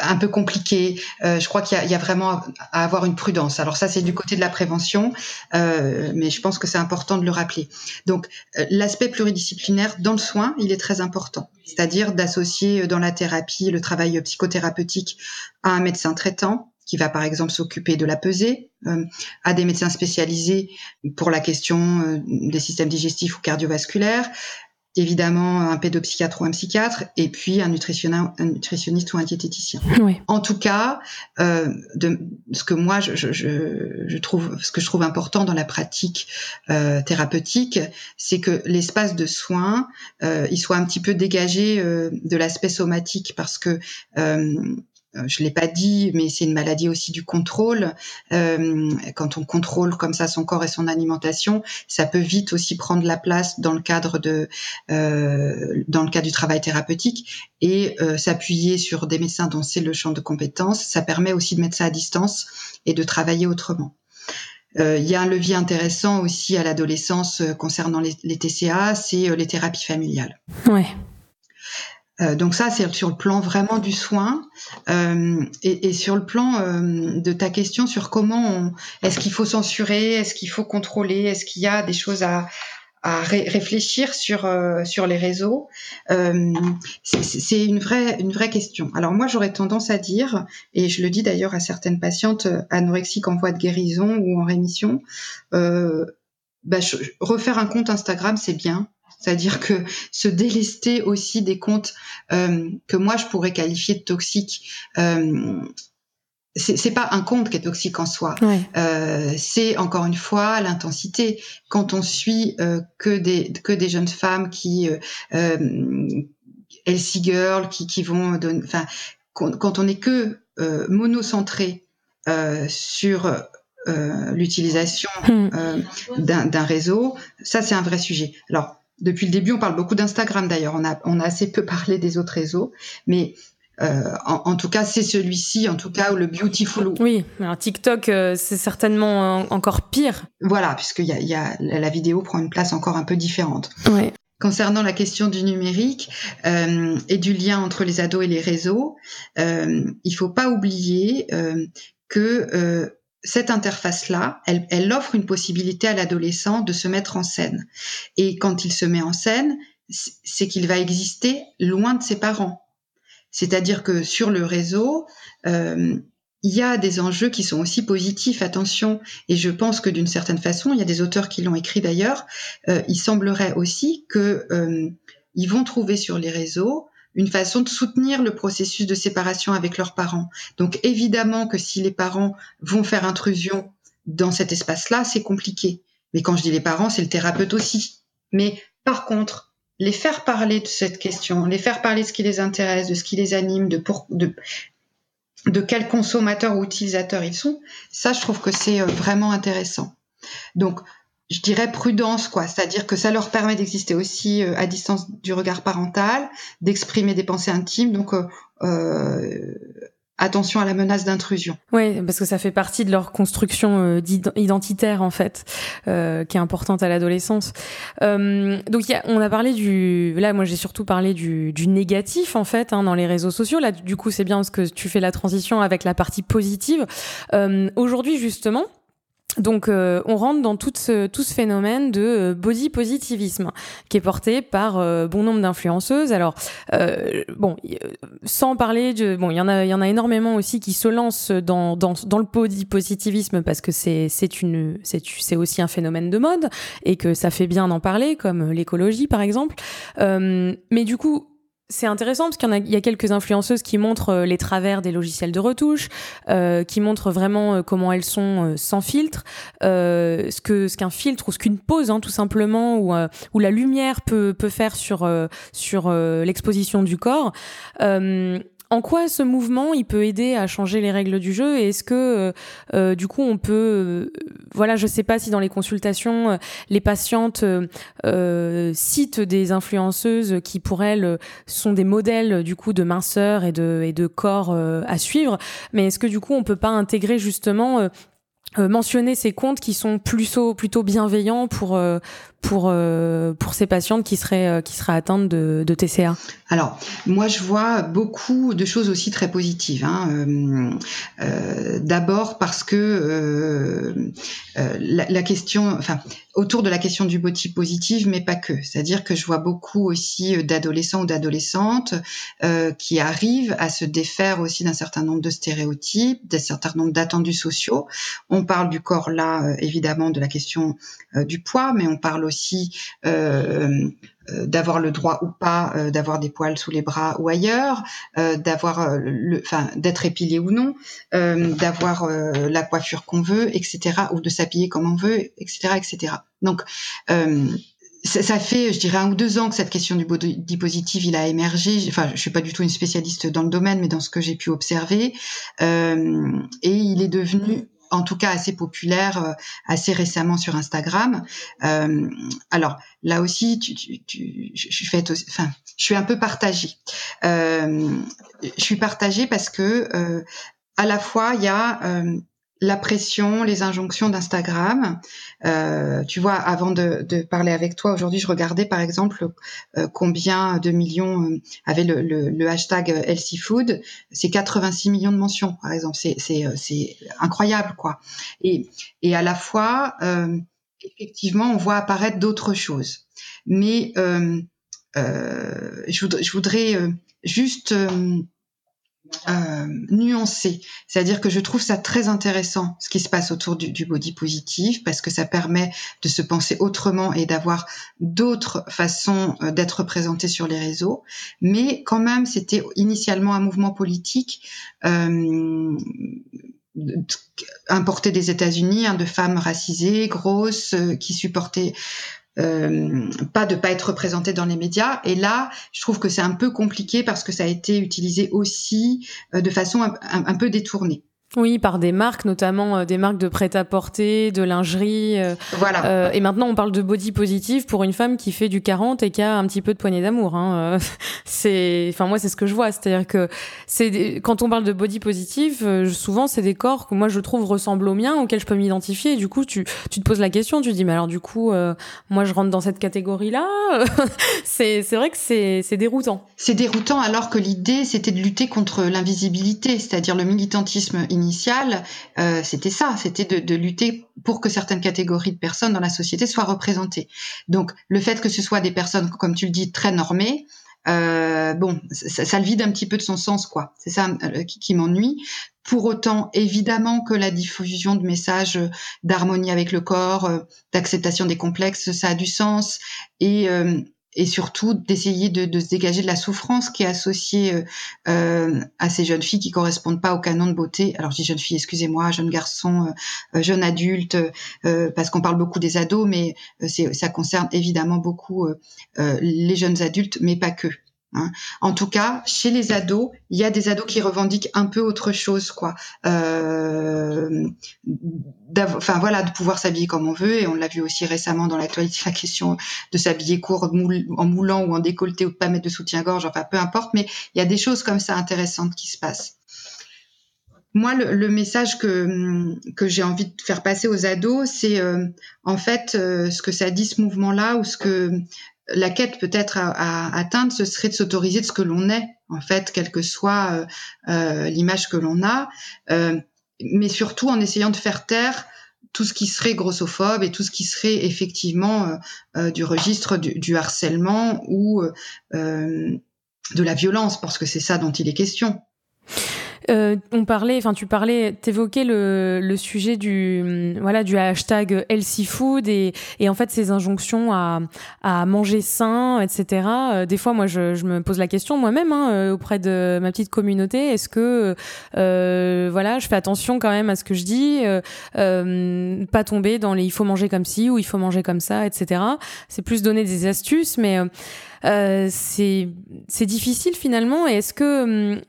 un peu compliqué. Euh, je crois qu'il y a, il y a vraiment à avoir une prudence. Alors ça, c'est du côté de la prévention, euh, mais je pense que c'est important de le rappeler. Donc, euh, l'aspect pluridisciplinaire dans le soin, il est très important. C'est-à-dire d'associer dans la thérapie le travail psychothérapeutique à un médecin traitant, qui va par exemple s'occuper de la pesée, euh, à des médecins spécialisés pour la question euh, des systèmes digestifs ou cardiovasculaires, évidemment un pédopsychiatre ou un psychiatre, et puis un, nutritionn- un nutritionniste ou un diététicien. Oui. En tout cas, euh, de, ce que moi je, je, je trouve, ce que je trouve important dans la pratique euh, thérapeutique, c'est que l'espace de soins, euh, il soit un petit peu dégagé euh, de l'aspect somatique, parce que euh, je l'ai pas dit, mais c'est une maladie aussi du contrôle. Euh, quand on contrôle comme ça son corps et son alimentation, ça peut vite aussi prendre la place dans le cadre de, euh, dans le cadre du travail thérapeutique, et euh, s'appuyer sur des médecins dont c'est le champ de compétence. Ça permet aussi de mettre ça à distance et de travailler autrement. Il euh, y a un levier intéressant aussi à l'adolescence euh, concernant les, les T C A, c'est euh, les thérapies familiales. Ouais. Euh, donc ça, c'est sur le plan vraiment du soin, euh, et, et sur le plan euh, de ta question sur comment on, est-ce qu'il faut censurer, est-ce qu'il faut contrôler, est-ce qu'il y a des choses à, à ré- réfléchir sur euh, sur les réseaux, euh, c'est, c'est une vraie une vraie question. Alors moi, j'aurais tendance à dire, et je le dis d'ailleurs à certaines patientes anorexiques en voie de guérison ou en rémission, euh, bah, je, refaire un compte Instagram, c'est bien. C'est-à-dire que se délester aussi des comptes euh, que moi je pourrais qualifier de toxiques. Euh, c'est, c'est pas un compte qui est toxique en soi. Ouais. Euh, c'est encore une fois l'intensité. Quand on suit euh, que des que des jeunes femmes qui euh, euh, healthy girl, qui qui vont, enfin, quand on est que euh, monocentré euh, sur euh, l'utilisation euh, d'un, d'un réseau, ça c'est un vrai sujet. Alors Depuis le début, on parle beaucoup d'Instagram d'ailleurs. On a, on a assez peu parlé des autres réseaux, mais euh, en, en tout cas, c'est celui-ci, en tout cas, le Beautiful. Oui, alors TikTok, euh, c'est certainement encore pire. Voilà, puisque y a, y a, la vidéo prend une place encore un peu différente. Ouais. Concernant la question du numérique euh, et du lien entre les ados et les réseaux, euh, il ne faut pas oublier euh, que euh, cette interface-là, elle, elle offre une possibilité à l'adolescent de se mettre en scène. Et quand il se met en scène, c'est qu'il va exister loin de ses parents. C'est-à-dire que sur le réseau, euh, il y a des enjeux qui sont aussi positifs, attention. Et je pense que d'une certaine façon, il y a des auteurs qui l'ont écrit d'ailleurs, euh, il semblerait aussi que euh, ils vont trouver sur les réseaux une façon de soutenir le processus de séparation avec leurs parents. Donc évidemment que si les parents vont faire intrusion dans cet espace-là, c'est compliqué. Mais quand je dis les parents, c'est le thérapeute aussi. Mais par contre, les faire parler de cette question, les faire parler de ce qui les intéresse, de ce qui les anime, de pour, de, de quels consommateurs ou utilisateurs ils sont, ça, je trouve que c'est vraiment intéressant. Donc, je dirais prudence, quoi. C'est-à-dire que ça leur permet d'exister aussi euh, à distance du regard parental, d'exprimer des pensées intimes. Donc, euh, euh, attention à la menace d'intrusion. Oui, parce que ça fait partie de leur construction euh, identitaire, en fait, euh, qui est importante à l'adolescence. Euh, donc, y a, on a parlé du... Là, moi, j'ai surtout parlé du, du négatif, en fait, hein, dans les réseaux sociaux. Là, du coup, c'est bien parce que tu fais la transition avec la partie positive. Euh, aujourd'hui, justement... Donc, euh, on rentre dans tout ce, tout ce phénomène de body positivisme qui est porté par euh, bon nombre d'influenceuses. Alors, euh, bon, sans parler de, bon, il y en a, il y en a énormément aussi qui se lancent dans, dans, dans le body positivisme parce que c'est, c'est une, c'est, c'est aussi un phénomène de mode et que ça fait bien d'en parler, comme l'écologie par exemple. Euh, mais du coup. C'est intéressant parce qu'il y en a, il y a quelques influenceuses qui montrent les travers des logiciels de retouche, euh, qui montrent vraiment comment elles sont sans filtre, euh, ce que ce qu'un filtre ou ce qu'une pose, hein, tout simplement, ou euh, ou la lumière peut peut faire sur euh, sur euh, l'exposition du corps. Euh, En quoi ce mouvement il peut aider à changer les règles du jeu et est-ce que euh, du coup on peut euh, voilà je sais pas si dans les consultations euh, les patientes euh, citent des influenceuses qui pour elles sont des modèles du coup de minceur et de et de corps euh, à suivre, mais est-ce que du coup on peut pas intégrer justement euh, euh, mentionner ces comptes qui sont plus au, plutôt bienveillants pour euh, pour euh, pour ces patientes qui seraient qui seraient atteintes de, de T C A. Alors moi je vois beaucoup de choses aussi très positives. Hein. Euh, euh, d'abord parce que euh, euh, la, la question, enfin autour de la question du body positive, mais pas que. C'est-à-dire que je vois beaucoup aussi d'adolescents ou d'adolescentes euh, qui arrivent à se défaire aussi d'un certain nombre de stéréotypes, d'un certain nombre d'attendus sociaux. On parle du corps là évidemment de la question euh, du poids, mais on parle aussi aussi euh, euh, d'avoir le droit ou pas euh, d'avoir des poils sous les bras ou ailleurs, euh, d'avoir euh, le, enfin d'être épilé ou non, euh, d'avoir euh, la coiffure qu'on veut, et cetera, ou de s'habiller comme on veut, et cetera, et cetera. Donc euh, ça, ça fait, je dirais, un ou deux ans que cette question du body positive, il a émergé. Enfin, je suis pas du tout une spécialiste dans le domaine, mais dans ce que j'ai pu observer, euh, et il est devenu en tout cas assez populaire, euh, assez récemment sur Instagram. Euh, alors là aussi, tu, tu, tu, je, je, fais, enfin, je suis un peu partagée. Euh, je suis partagée parce que euh, à la fois il y a euh, la pression, les injonctions d'Instagram. Euh, tu vois, avant de, de parler avec toi aujourd'hui, je regardais par exemple euh, combien de millions euh, avait le, le, le hashtag Healthy Food. C'est quatre-vingt-six millions de mentions, par exemple. C'est, c'est, c'est incroyable, quoi. Et, et à la fois, euh, effectivement, on voit apparaître d'autres choses. Mais euh, euh, je voudrais, je voudrais euh, juste... Euh, Euh, nuancé, c'est-à-dire que je trouve ça très intéressant ce qui se passe autour du, du body positive parce que ça permet de se penser autrement et d'avoir d'autres façons euh, d'être représenté sur les réseaux, mais quand même c'était initialement un mouvement politique euh, importé des États-Unis, hein, de femmes racisées, grosses, euh, qui supportaient Euh, pas de pas être représenté dans les médias. Et là, je trouve que c'est un peu compliqué parce que ça a été utilisé aussi euh, de façon un, un, un peu détournée. Oui, par des marques, notamment euh, des marques de prêt-à-porter, de lingerie. Euh, voilà. Euh, et maintenant, on parle de body positive pour une femme qui fait du quarante et qui a un petit peu de poignée d'amour. Hein. Euh, c'est, enfin moi, c'est ce que je vois. C'est-à-dire que c'est des... quand on parle de body positive, euh, souvent c'est des corps que moi je trouve ressemblent aux miens, auxquels je peux m'identifier. Et du coup, tu tu te poses la question, tu te dis mais alors du coup, euh, moi je rentre dans cette catégorie-là. c'est c'est vrai que c'est c'est déroutant. C'est déroutant alors que l'idée c'était de lutter contre l'invisibilité, c'est-à-dire le militantisme initial. Initiale, euh, c'était ça, c'était de, de lutter pour que certaines catégories de personnes dans la société soient représentées. Donc, le fait que ce soit des personnes, comme tu le dis, très normées, euh, bon, ça, ça le vide un petit peu de son sens, quoi. C'est ça euh, qui, qui m'ennuie. Pour autant, évidemment que la diffusion de messages d'harmonie avec le corps, euh, d'acceptation des complexes, ça a du sens et... Euh, et surtout d'essayer de, de se dégager de la souffrance qui est associée euh, à ces jeunes filles qui correspondent pas au canon de beauté. Alors je dis jeunes filles, excusez-moi, jeunes garçons, euh, jeunes adultes, euh, parce qu'on parle beaucoup des ados, mais c'est, ça concerne évidemment beaucoup euh, euh, les jeunes adultes, mais pas que. Hein. En tout cas, chez les ados, il y a des ados qui revendiquent un peu autre chose, quoi. Euh, enfin voilà, de pouvoir s'habiller comme on veut, et on l'a vu aussi récemment dans l'actualité, la question de s'habiller court, moul- en moulant ou en décolleté, ou de pas mettre de soutien-gorge, enfin peu importe, mais il y a des choses comme ça intéressantes qui se passent. Moi, le, le message que, que j'ai envie de faire passer aux ados, c'est euh, en fait euh, ce que ça dit ce mouvement-là, ou ce que la quête peut-être à, à atteindre, ce serait de s'autoriser de ce que l'on est, en fait, quelle que soit euh, euh, l'image que l'on a, euh, mais surtout en essayant de faire taire tout ce qui serait grossophobe et tout ce qui serait effectivement euh, euh, du registre du, du harcèlement ou euh, de la violence, parce que c'est ça dont il est question. Euh, on parlait, enfin tu parlais, t'évoquais le, le sujet du, voilà, du hashtag healthy food et, et en fait ces injonctions à, à manger sain, et cetera. Euh, des fois, moi, je, je me pose la question moi-même hein, auprès de ma petite communauté. Est-ce que, euh, voilà, je fais attention quand même à ce que je dis, euh, euh, pas tomber dans les il faut manger comme ci ou il faut manger comme ça, et cetera. C'est plus donner des astuces, mais euh, c'est, c'est difficile finalement. Et est-ce que hum,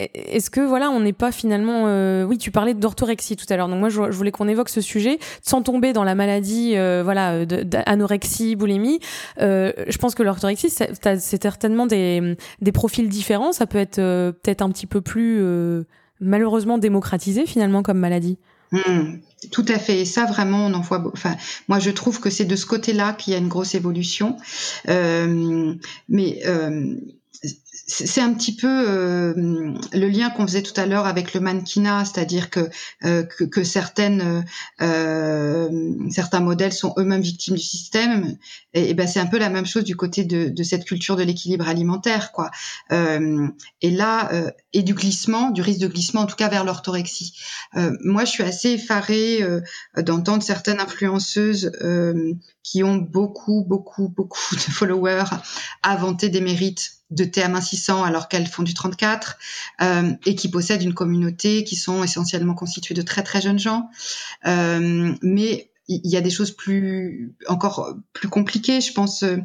Est-ce que voilà, on n'est pas finalement euh... oui, tu parlais d'orthorexie tout à l'heure. Donc moi, je, je voulais qu'on évoque ce sujet sans tomber dans la maladie, euh, voilà, de, d'anorexie, boulimie. Euh, je pense que l'orthorexie, c'est, c'est certainement des, des profils différents. Ça peut être euh, peut-être un petit peu plus euh, malheureusement démocratisé finalement comme maladie. Mmh, tout à fait. Et ça, vraiment, on en voit. Enfin, moi, je trouve que c'est de ce côté-là qu'il y a une grosse évolution. Euh, mais euh... c'est un petit peu euh, le lien qu'on faisait tout à l'heure avec le mannequinat, c'est-à-dire que euh, que, que certaines euh, certains modèles sont eux-mêmes victimes du système. Et, et ben c'est un peu la même chose du côté de, de cette culture de l'équilibre alimentaire, quoi. Euh, et là, euh, et du glissement, du risque de glissement, en tout cas vers l'orthorexie. Euh, moi, je suis assez effarée euh, d'entendre certaines influenceuses euh, qui ont beaucoup, beaucoup, beaucoup de followers inventer des mérites de thé amincissant alors qu'elles font du trente-quatre euh, et qui possèdent une communauté qui sont essentiellement constituée de très très jeunes gens. Euh, mais il y, y a des choses plus encore plus compliquées. Je pense euh,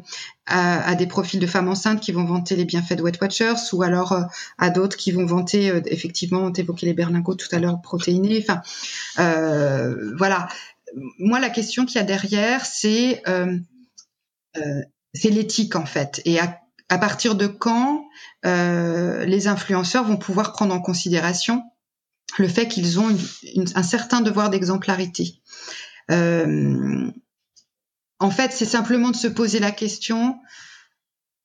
à, à des profils de femmes enceintes qui vont vanter les bienfaits de Weight Watchers, ou alors euh, à d'autres qui vont vanter euh, effectivement, t'évoquais les berlingots tout à l'heure, protéinés. Enfin, euh, voilà. Moi, la question qu'il y a derrière, c'est euh, euh, c'est l'éthique en fait, et à À partir de quand euh, les influenceurs vont pouvoir prendre en considération le fait qu'ils ont une, une, un certain devoir d'exemplarité. Euh, en fait, c'est simplement de se poser la question,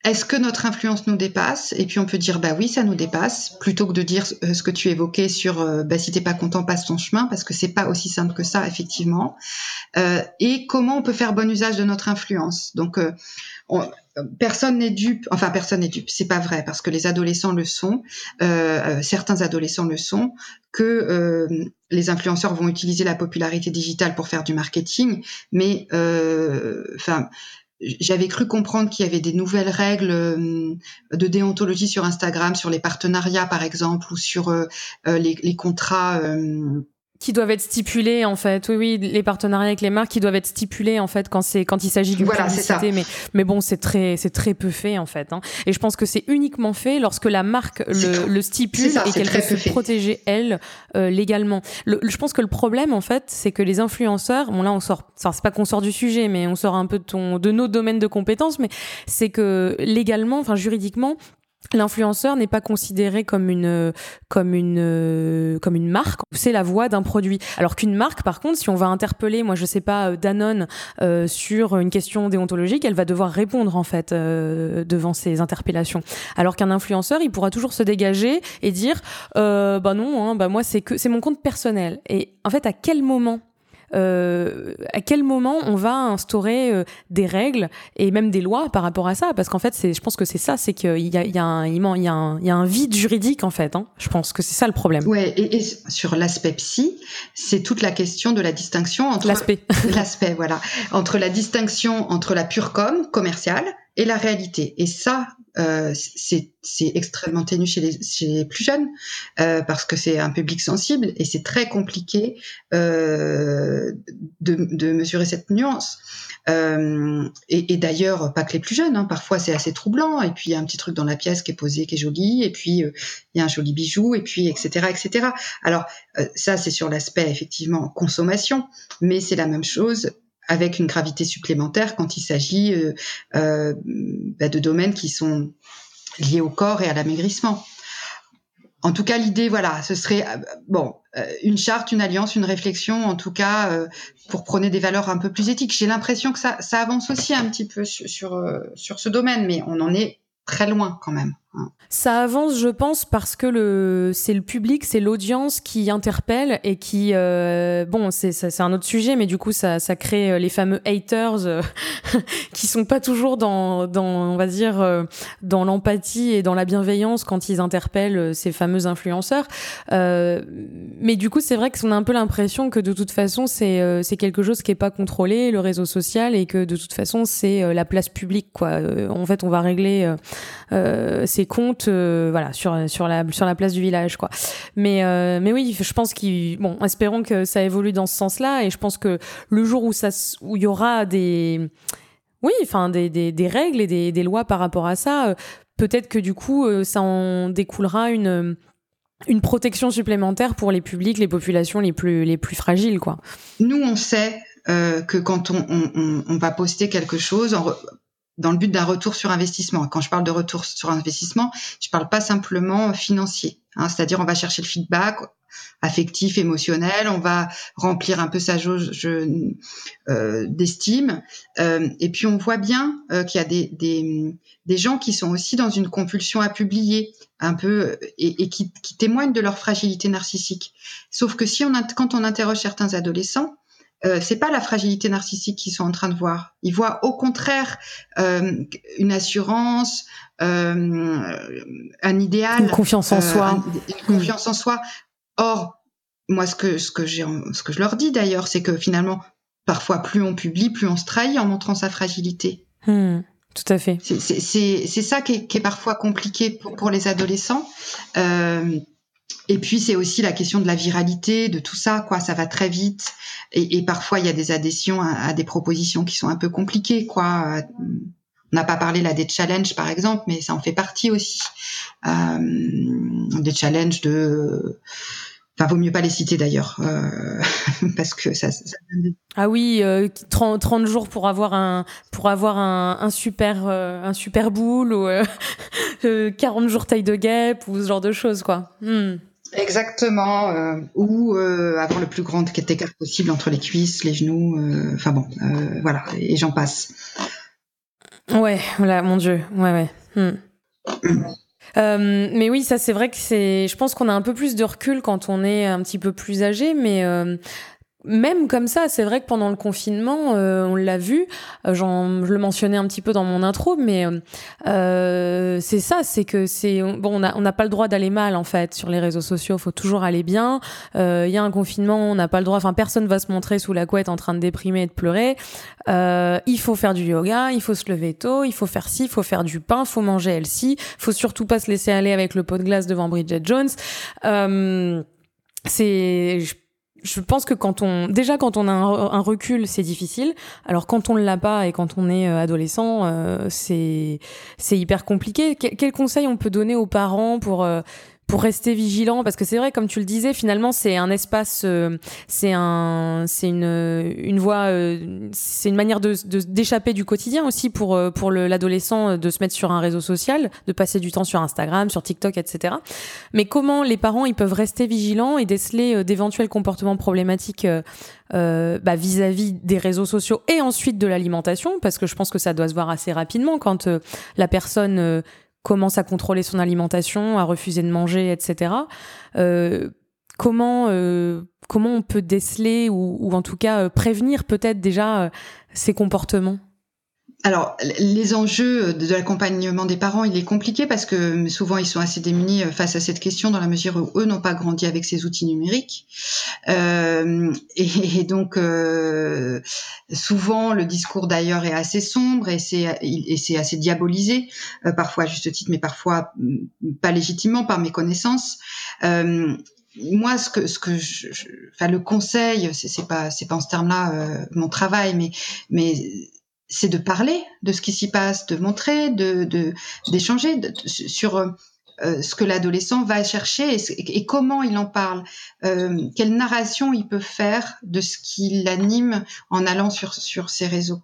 est-ce que notre influence nous dépasse ? Et puis on peut dire, bah oui, ça nous dépasse, plutôt que de dire ce que tu évoquais sur, euh, bah si t'es pas content, passe ton chemin, parce que c'est pas aussi simple que ça, effectivement. Euh, et comment on peut faire bon usage de notre influence ? Donc, euh, on... Personne n'est dupe, enfin personne n'est dupe, c'est pas vrai, parce que les adolescents le sont, euh, certains adolescents le sont, que euh, les influenceurs vont utiliser la popularité digitale pour faire du marketing, mais enfin, euh, j'avais cru comprendre qu'il y avait des nouvelles règles euh, de déontologie sur Instagram, sur les partenariats par exemple, ou sur euh, les, les contrats... Euh, qui doivent être stipulés en fait, oui oui, les partenariats avec les marques qui doivent être stipulés en fait quand c'est quand il s'agit d'une voilà, publicité, mais mais bon c'est très c'est très peu fait en fait, hein. Et je pense que c'est uniquement fait lorsque la marque le, le stipule ça, et qu'elle peut se protéger elle euh, légalement. Le, le, je pense que le problème en fait c'est que les influenceurs, bon là on sort, enfin c'est pas qu'on sort du sujet, mais on sort un peu de ton de nos domaines de compétences, mais c'est que légalement, enfin juridiquement, l'influenceur n'est pas considéré comme une comme une comme une marque, c'est la voix d'un produit. Alors qu'une marque, par contre, si on va interpeller, moi je sais pas, Danone euh, sur une question déontologique, elle va devoir répondre en fait euh, devant ces interpellations. Alors qu'un influenceur, il pourra toujours se dégager et dire euh, bah non, hein, bah moi c'est que c'est mon compte personnel. Et en fait, à quel moment? Euh, à quel moment on va instaurer euh, des règles et même des lois par rapport à ça, parce qu'en fait c'est, je pense que c'est ça, c'est qu'il y a, il y a un, il y a un, il y a un vide juridique en fait, hein. Je pense que c'est ça le problème. Ouais, et, et sur l'aspect psy, c'est toute la question de la distinction entre l'aspect, l'aspect voilà, entre la distinction entre la pure com commerciale et la réalité. Et ça, euh, c'est, c'est extrêmement ténu chez les, chez les plus jeunes, euh, parce que c'est un public sensible et c'est très compliqué euh, de, de mesurer cette nuance. Euh, et, et d'ailleurs, pas que les plus jeunes, hein, parfois c'est assez troublant. Et puis il y a un petit truc dans la pièce qui est posé, qui est joli. Et puis il euh, y a un joli bijou. Et puis et cetera et cetera. Alors euh, ça, c'est sur l'aspect effectivement consommation, mais c'est la même chose, avec une gravité supplémentaire quand il s'agit euh, euh, bah de domaines qui sont liés au corps et à l'amaigrissement. En tout cas, l'idée, voilà, ce serait bon, une charte, une alliance, une réflexion, en tout cas, euh, pour prôner des valeurs un peu plus éthiques. J'ai l'impression que ça, ça avance aussi un petit peu sur, sur, sur ce domaine, mais on en est très loin quand même. Ça avance, je pense, parce que le c'est le public, c'est l'audience qui interpelle et qui euh, bon, c'est ça, c'est un autre sujet, mais du coup ça ça crée les fameux haters euh, qui sont pas toujours dans dans on va dire euh, dans l'empathie et dans la bienveillance quand ils interpellent ces fameux influenceurs. Euh, mais du coup c'est vrai qu'on a un peu l'impression que de toute façon c'est euh, c'est quelque chose qui est pas contrôlé, le réseau social, et que de toute façon c'est euh, la place publique quoi. Euh, en fait on va régler euh, euh, ces comptes euh, voilà sur sur la sur la place du village quoi, mais euh, mais oui, je pense qu'il bon espérons que ça évolue dans ce sens-là, et je pense que le jour où ça où il y aura des oui enfin des des des règles et des des lois par rapport à ça, euh, peut-être que du coup euh, ça en découlera une une protection supplémentaire pour les publics, les populations les plus les plus fragiles quoi. Nous on sait euh, que quand on, on on va poster quelque chose en re... dans le but d'un retour sur investissement. Quand je parle de retour sur investissement, je parle pas simplement financier, hein, c'est-à-dire on va chercher le feedback affectif, émotionnel, on va remplir un peu sa jauge euh, d'estime, euh, et puis on voit bien euh, qu'il y a des, des, des gens qui sont aussi dans une compulsion à publier, un peu, et, et qui, qui témoignent de leur fragilité narcissique. Sauf que si on quand on interroge certains adolescents, Euh, c'est pas la fragilité narcissique qu'ils sont en train de voir. Ils voient au contraire euh, une assurance, euh, un idéal, une confiance en euh, soi, un, une confiance mmh. en soi. Or, moi, ce que ce que j'ai, ce que je leur dis d'ailleurs, c'est que finalement, parfois, plus on publie, plus on se trahit en montrant sa fragilité. Mmh. Tout à fait. C'est c'est c'est, c'est ça qui est, qui est parfois compliqué pour, pour les adolescents. Euh, Et puis c'est aussi la question de la viralité, de tout ça, quoi. Ça va très vite, et, et parfois il y a des adhésions à, à des propositions qui sont un peu compliquées, quoi. On n'a pas parlé là des challenges par exemple, mais ça en fait partie aussi. Euh, des challenges de, enfin vaut mieux pas les citer d'ailleurs, euh, parce que ça. ça... Ah oui, euh, trente, trente jours pour avoir un pour avoir un, un super euh, un super boule, ou euh, quarante jours taille de guêpe, ou ce genre de choses quoi. Hmm. Exactement, euh, ou euh, avoir le plus grand écart possible entre les cuisses, les genoux, enfin euh, bon, euh, voilà, et j'en passe. Ouais, voilà, mon Dieu, ouais, ouais. Hmm. Euh, mais oui, ça c'est vrai que c'est. Je pense qu'on a un peu plus de recul quand on est un petit peu plus âgé, mais. Euh... Même comme ça, c'est vrai que pendant le confinement, euh, on l'a vu, euh, j'en, je le mentionnais un petit peu dans mon intro, mais euh, c'est ça, c'est que c'est bon, on a, on n'a pas le droit d'aller mal en fait sur les réseaux sociaux. Faut toujours aller bien. Il euh, y a un confinement, on n'a pas le droit. Enfin, personne va se montrer sous la couette en train de déprimer et de pleurer. Euh, il faut faire du yoga, il faut se lever tôt, il faut faire ci, il faut faire du pain, faut manger healthy, faut surtout pas se laisser aller avec le pot de glace devant Bridget Jones. Euh, c'est je je pense que quand on, déjà quand on a un, un recul, c'est difficile. Alors quand on ne l'a pas et quand on est adolescent, euh, c'est c'est hyper compliqué. Que, quel conseil on peut donner aux parents pour euh, pour rester vigilant, parce que c'est vrai, comme tu le disais, finalement c'est un espace, euh, c'est un, c'est une une voie, euh, c'est une manière de, de d'échapper du quotidien aussi pour pour le, l'adolescent, de se mettre sur un réseau social, de passer du temps sur Instagram, sur TikTok, et cetera. Mais comment les parents ils peuvent rester vigilants et déceler euh, d'éventuels comportements problématiques euh, euh, bah, vis-à-vis des réseaux sociaux et ensuite de l'alimentation, parce que je pense que ça doit se voir assez rapidement quand euh, la personne euh, commence à contrôler son alimentation, à refuser de manger, et cetera. Euh, comment, euh, comment on peut déceler ou, ou en tout cas euh, prévenir peut-être déjà euh, ces comportements ? Alors, les enjeux de l'accompagnement des parents, il est compliqué parce que souvent, ils sont assez démunis face à cette question dans la mesure où eux n'ont pas grandi avec ces outils numériques. Euh, et, et donc, euh, souvent, le discours d'ailleurs est assez sombre et c'est, et c'est assez diabolisé, euh, parfois à juste titre, mais parfois pas légitimement par méconnaissance. Euh, Moi, ce que, ce que, je, je, enfin, le conseil, c'est, c'est pas, c'est pas en ce terme-là euh, mon travail, mais, mais c'est de parler de ce qui s'y passe, de montrer, de, de d'échanger de, sur euh, ce que l'adolescent va chercher et, et comment il en parle, euh, quelle narration il peut faire de ce qui l'anime en allant sur sur ses réseaux.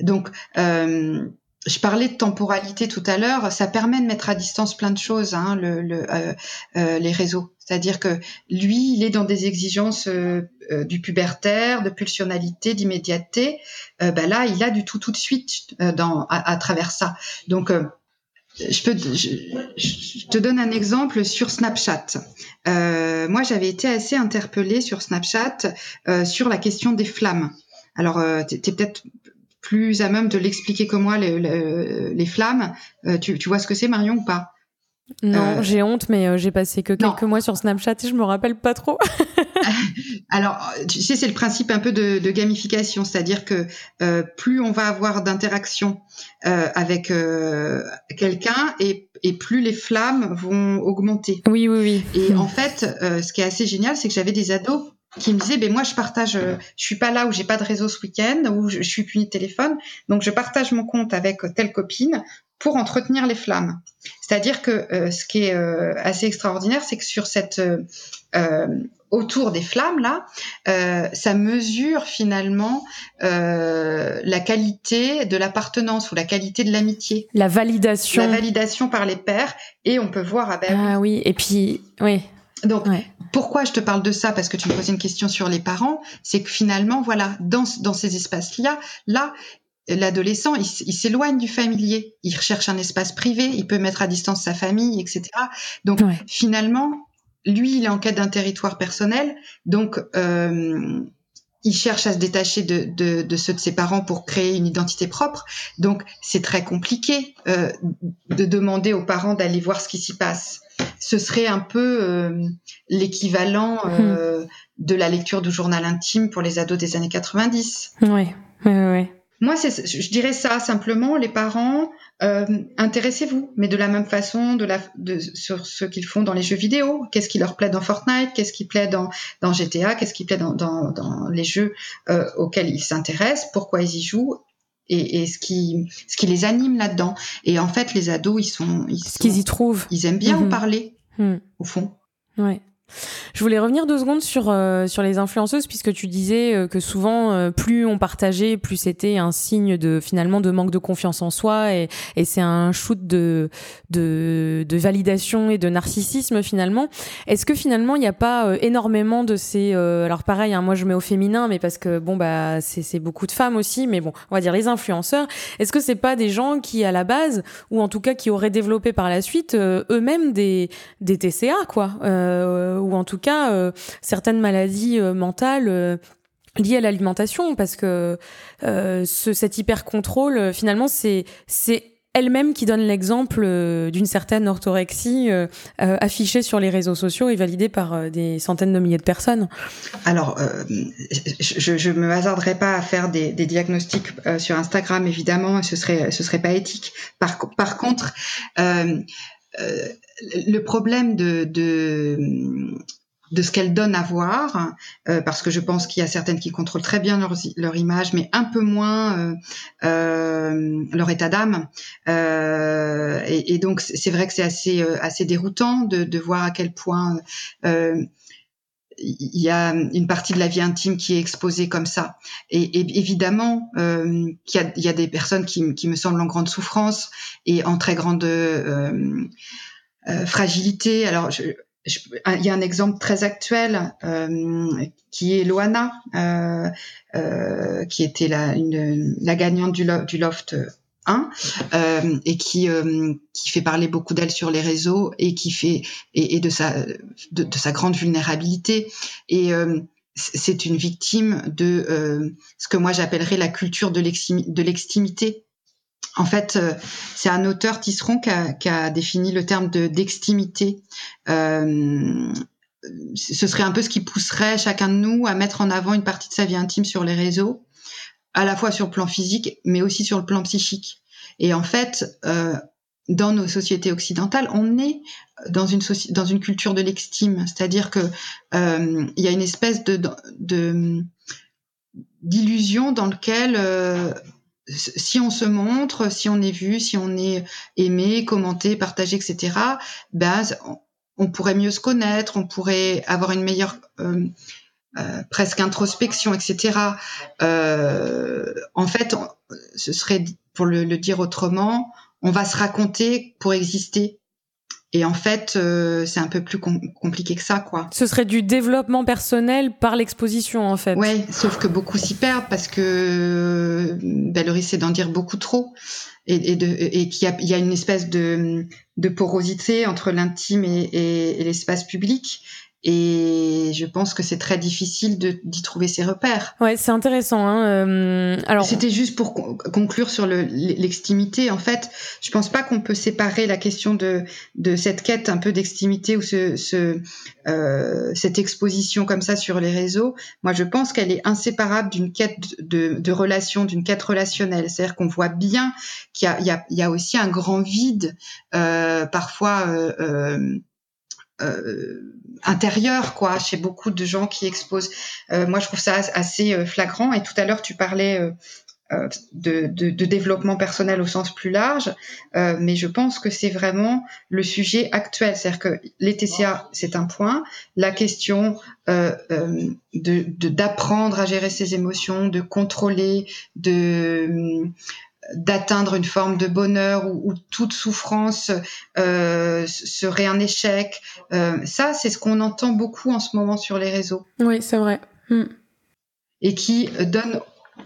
Donc, euh, je parlais de temporalité tout à l'heure, ça permet de mettre à distance plein de choses, hein, le, le, euh, euh, les réseaux. C'est-à-dire que lui, il est dans des exigences euh, euh, du pubertaire, de pulsionalité, d'immédiateté. Euh, ben là, il a du tout tout de suite euh, dans, à, à travers ça. Donc, euh, je, peux, je, je te donne un exemple sur Snapchat. Euh, moi, j'avais été assez interpellée sur Snapchat euh, sur la question des flammes. Alors, euh, t'es, t'es peut-être plus à même de l'expliquer que moi, les, les, les flammes. Euh, tu, tu vois ce que c'est, Marion, ou pas ? Non, euh, j'ai honte, mais euh, j'ai passé que quelques non. mois sur Snapchat et je me rappelle pas trop. Alors, tu sais, c'est le principe un peu de, de gamification, c'est-à-dire que euh, plus on va avoir d'interactions euh, avec euh, quelqu'un et, et plus les flammes vont augmenter. Oui, oui, oui. Et en fait, euh, ce qui est assez génial, c'est que j'avais des ados qui me disaient, ben moi je partage, je suis pas là où j'ai pas de réseau ce week-end, où je, je suis punie de téléphone, donc je partage mon compte avec telle copine pour entretenir les flammes. C'est-à-dire que euh, ce qui est euh, assez extraordinaire, c'est que sur cette euh, autour des flammes là, euh, ça mesure finalement euh, la qualité de l'appartenance ou la qualité de l'amitié, la validation, la validation par les pairs, et on peut voir ah ben ah oui, et puis oui. Donc, ouais. Pourquoi je te parle de ça ? Parce que tu me posais une question sur les parents. C'est que finalement, voilà, dans, dans ces espaces-là, là, l'adolescent, il, il s'éloigne du familier. Il recherche un espace privé. Il peut mettre à distance sa famille, et cetera. Donc, ouais. Finalement, lui, il est en quête d'un territoire personnel. Donc, euh, il cherche à se détacher de, de, de ceux de ses parents pour créer une identité propre. Donc, c'est très compliqué euh, de demander aux parents d'aller voir ce qui s'y passe. Ce serait un peu euh, l'équivalent euh, mmh. de la lecture du journal intime pour les ados des années quatre-vingt-dix. Oui, oui, oui. Moi, c'est, je dirais ça simplement, les parents, euh, intéressez-vous, mais de la même façon de la, de, sur ce qu'ils font dans les jeux vidéo. Qu'est-ce qui leur plaît dans Fortnite ? Qu'est-ce qui plaît dans, dans G T A ? Qu'est-ce qui plaît dans, dans, dans les jeux euh, auxquels ils s'intéressent ? Pourquoi ils y jouent ? Et, et ce qui ce qui les anime là-dedans. Et en fait, les ados, ils sont ils ce sont, qu'ils y trouvent. Ils aiment bien mmh. en parler mmh. au fond. Ouais. Je voulais revenir deux secondes sur euh, sur les influenceuses, puisque tu disais euh, que souvent euh, plus on partageait, plus c'était un signe de finalement de manque de confiance en soi, et et c'est un shoot de de de validation et de narcissisme finalement. Est-ce que finalement il n'y a pas euh, énormément de ces euh, alors pareil hein, moi je mets au féminin, mais parce que bon bah c'est c'est beaucoup de femmes aussi, mais bon on va dire les influenceurs. Est-ce que c'est pas des gens qui à la base, ou en tout cas qui auraient développé par la suite euh, eux-mêmes des des T C A quoi euh, ou en tout cas euh, certaines maladies euh, mentales euh, liées à l'alimentation, parce que euh, ce, cet hyper-contrôle, euh, finalement, c'est, c'est elle-même qui donne l'exemple euh, d'une certaine orthorexie euh, euh, affichée sur les réseaux sociaux et validée par euh, des centaines de milliers de personnes. Alors, euh, je ne me hasarderai pas à faire des, des diagnostics euh, sur Instagram, évidemment, ce serait, ce serait pas éthique. Par, par contre... Euh, Euh, le problème de, de, de ce qu'elles donnent à voir, euh, parce que je pense qu'il y a certaines qui contrôlent très bien leur, leur image, mais un peu moins euh, euh, leur état d'âme. Euh, et, et donc, c'est vrai que c'est assez, euh, assez déroutant de, de voir à quel point euh, il y a une partie de la vie intime qui est exposée comme ça. Et, et évidemment, euh, qu'il y a, il y a des personnes qui, qui me semblent en grande souffrance et en très grande euh, euh, fragilité. Alors, je... Je, il y a un exemple très actuel euh, qui est Loana, euh, euh, qui était la, une, la gagnante du, lo, du Loft un euh, et qui, euh, qui fait parler beaucoup d'elle sur les réseaux et qui fait et, et de sa de, de sa grande vulnérabilité. Et euh, c'est une victime de euh, ce que moi j'appellerais la culture de, l'extim, de l'extimité. En fait, c'est un auteur, Tisseron, qui a, qui a défini le terme de d'extimité. Euh, ce serait un peu ce qui pousserait chacun de nous à mettre en avant une partie de sa vie intime sur les réseaux, à la fois sur le plan physique, mais aussi sur le plan psychique. Et en fait, euh, dans nos sociétés occidentales, on est dans une, soci- dans une culture de l'extime, c'est-à-dire que euh, y a une espèce de, de, de d'illusion dans lequel euh, si on se montre, si on est vu, si on est aimé, commenté, partagé, et cetera, ben, on pourrait mieux se connaître, on pourrait avoir une meilleure euh, euh, presque introspection, et cetera. Euh, en fait, on, ce serait, pour le, le dire autrement, on va se raconter pour exister. Et en fait, euh, c'est un peu plus com- compliqué que ça, quoi. Ce serait du développement personnel par l'exposition, en fait. Ouais, sauf que beaucoup s'y perdent parce que ben, le risque, c'est d'en dire beaucoup trop et, et, de, et qu'il y a, il y a une espèce de, de porosité entre l'intime et, et, et l'espace public. Et je pense que c'est très difficile de, d'y trouver ses repères. Ouais, c'est intéressant. Hein. Euh, alors... C'était juste pour conclure sur le, l'extimité. En fait, je pense pas qu'on peut séparer la question de, de cette quête un peu d'extimité ou ce, ce, euh, cette exposition comme ça sur les réseaux. Moi, je pense qu'elle est inséparable d'une quête de, de relation, d'une quête relationnelle. C'est-à-dire qu'on voit bien qu'il y a, il y a, il y a aussi un grand vide, euh, parfois... Euh, euh, Euh, intérieure, quoi, chez beaucoup de gens qui exposent. Euh, moi, je trouve ça assez flagrant. Et tout à l'heure, tu parlais euh, de, de, de développement personnel au sens plus large, euh, mais je pense que c'est vraiment le sujet actuel. C'est-à-dire que les T C A, c'est un point. La question euh, euh, de, de, d'apprendre à gérer ses émotions, de contrôler, de... Euh, d'atteindre une forme de bonheur où, où toute souffrance euh, serait un échec. Euh, ça, c'est ce qu'on entend beaucoup en ce moment sur les réseaux. Oui, c'est vrai. Mm. Et qui donne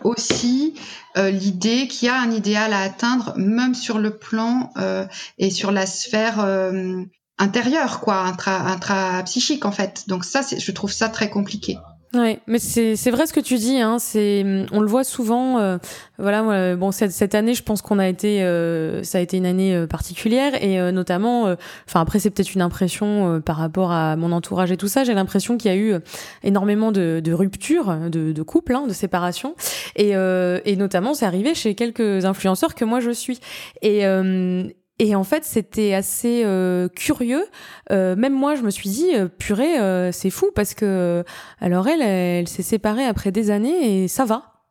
aussi euh, l'idée qu'il y a un idéal à atteindre, même sur le plan euh, et sur la sphère euh, intérieure, quoi, intra, intra-psychique, en fait. Donc ça, c'est, je trouve ça très compliqué. Ouais, mais c'est c'est vrai ce que tu dis, hein. C'est on le voit souvent. Euh, voilà, euh, bon cette cette année, je pense qu'on a été, euh, ça a été une année euh, particulière et euh, notamment, enfin euh, après c'est peut-être une impression euh, par rapport à mon entourage et tout ça. J'ai l'impression qu'il y a eu énormément de de ruptures, de de couples, hein, de séparations et euh, et notamment c'est arrivé chez quelques influenceurs que moi je suis et euh, Et en fait, c'était assez euh, curieux. Euh, même moi, je me suis dit, euh, purée, euh, c'est fou parce que alors elle, elle s'est séparée après des années et ça va.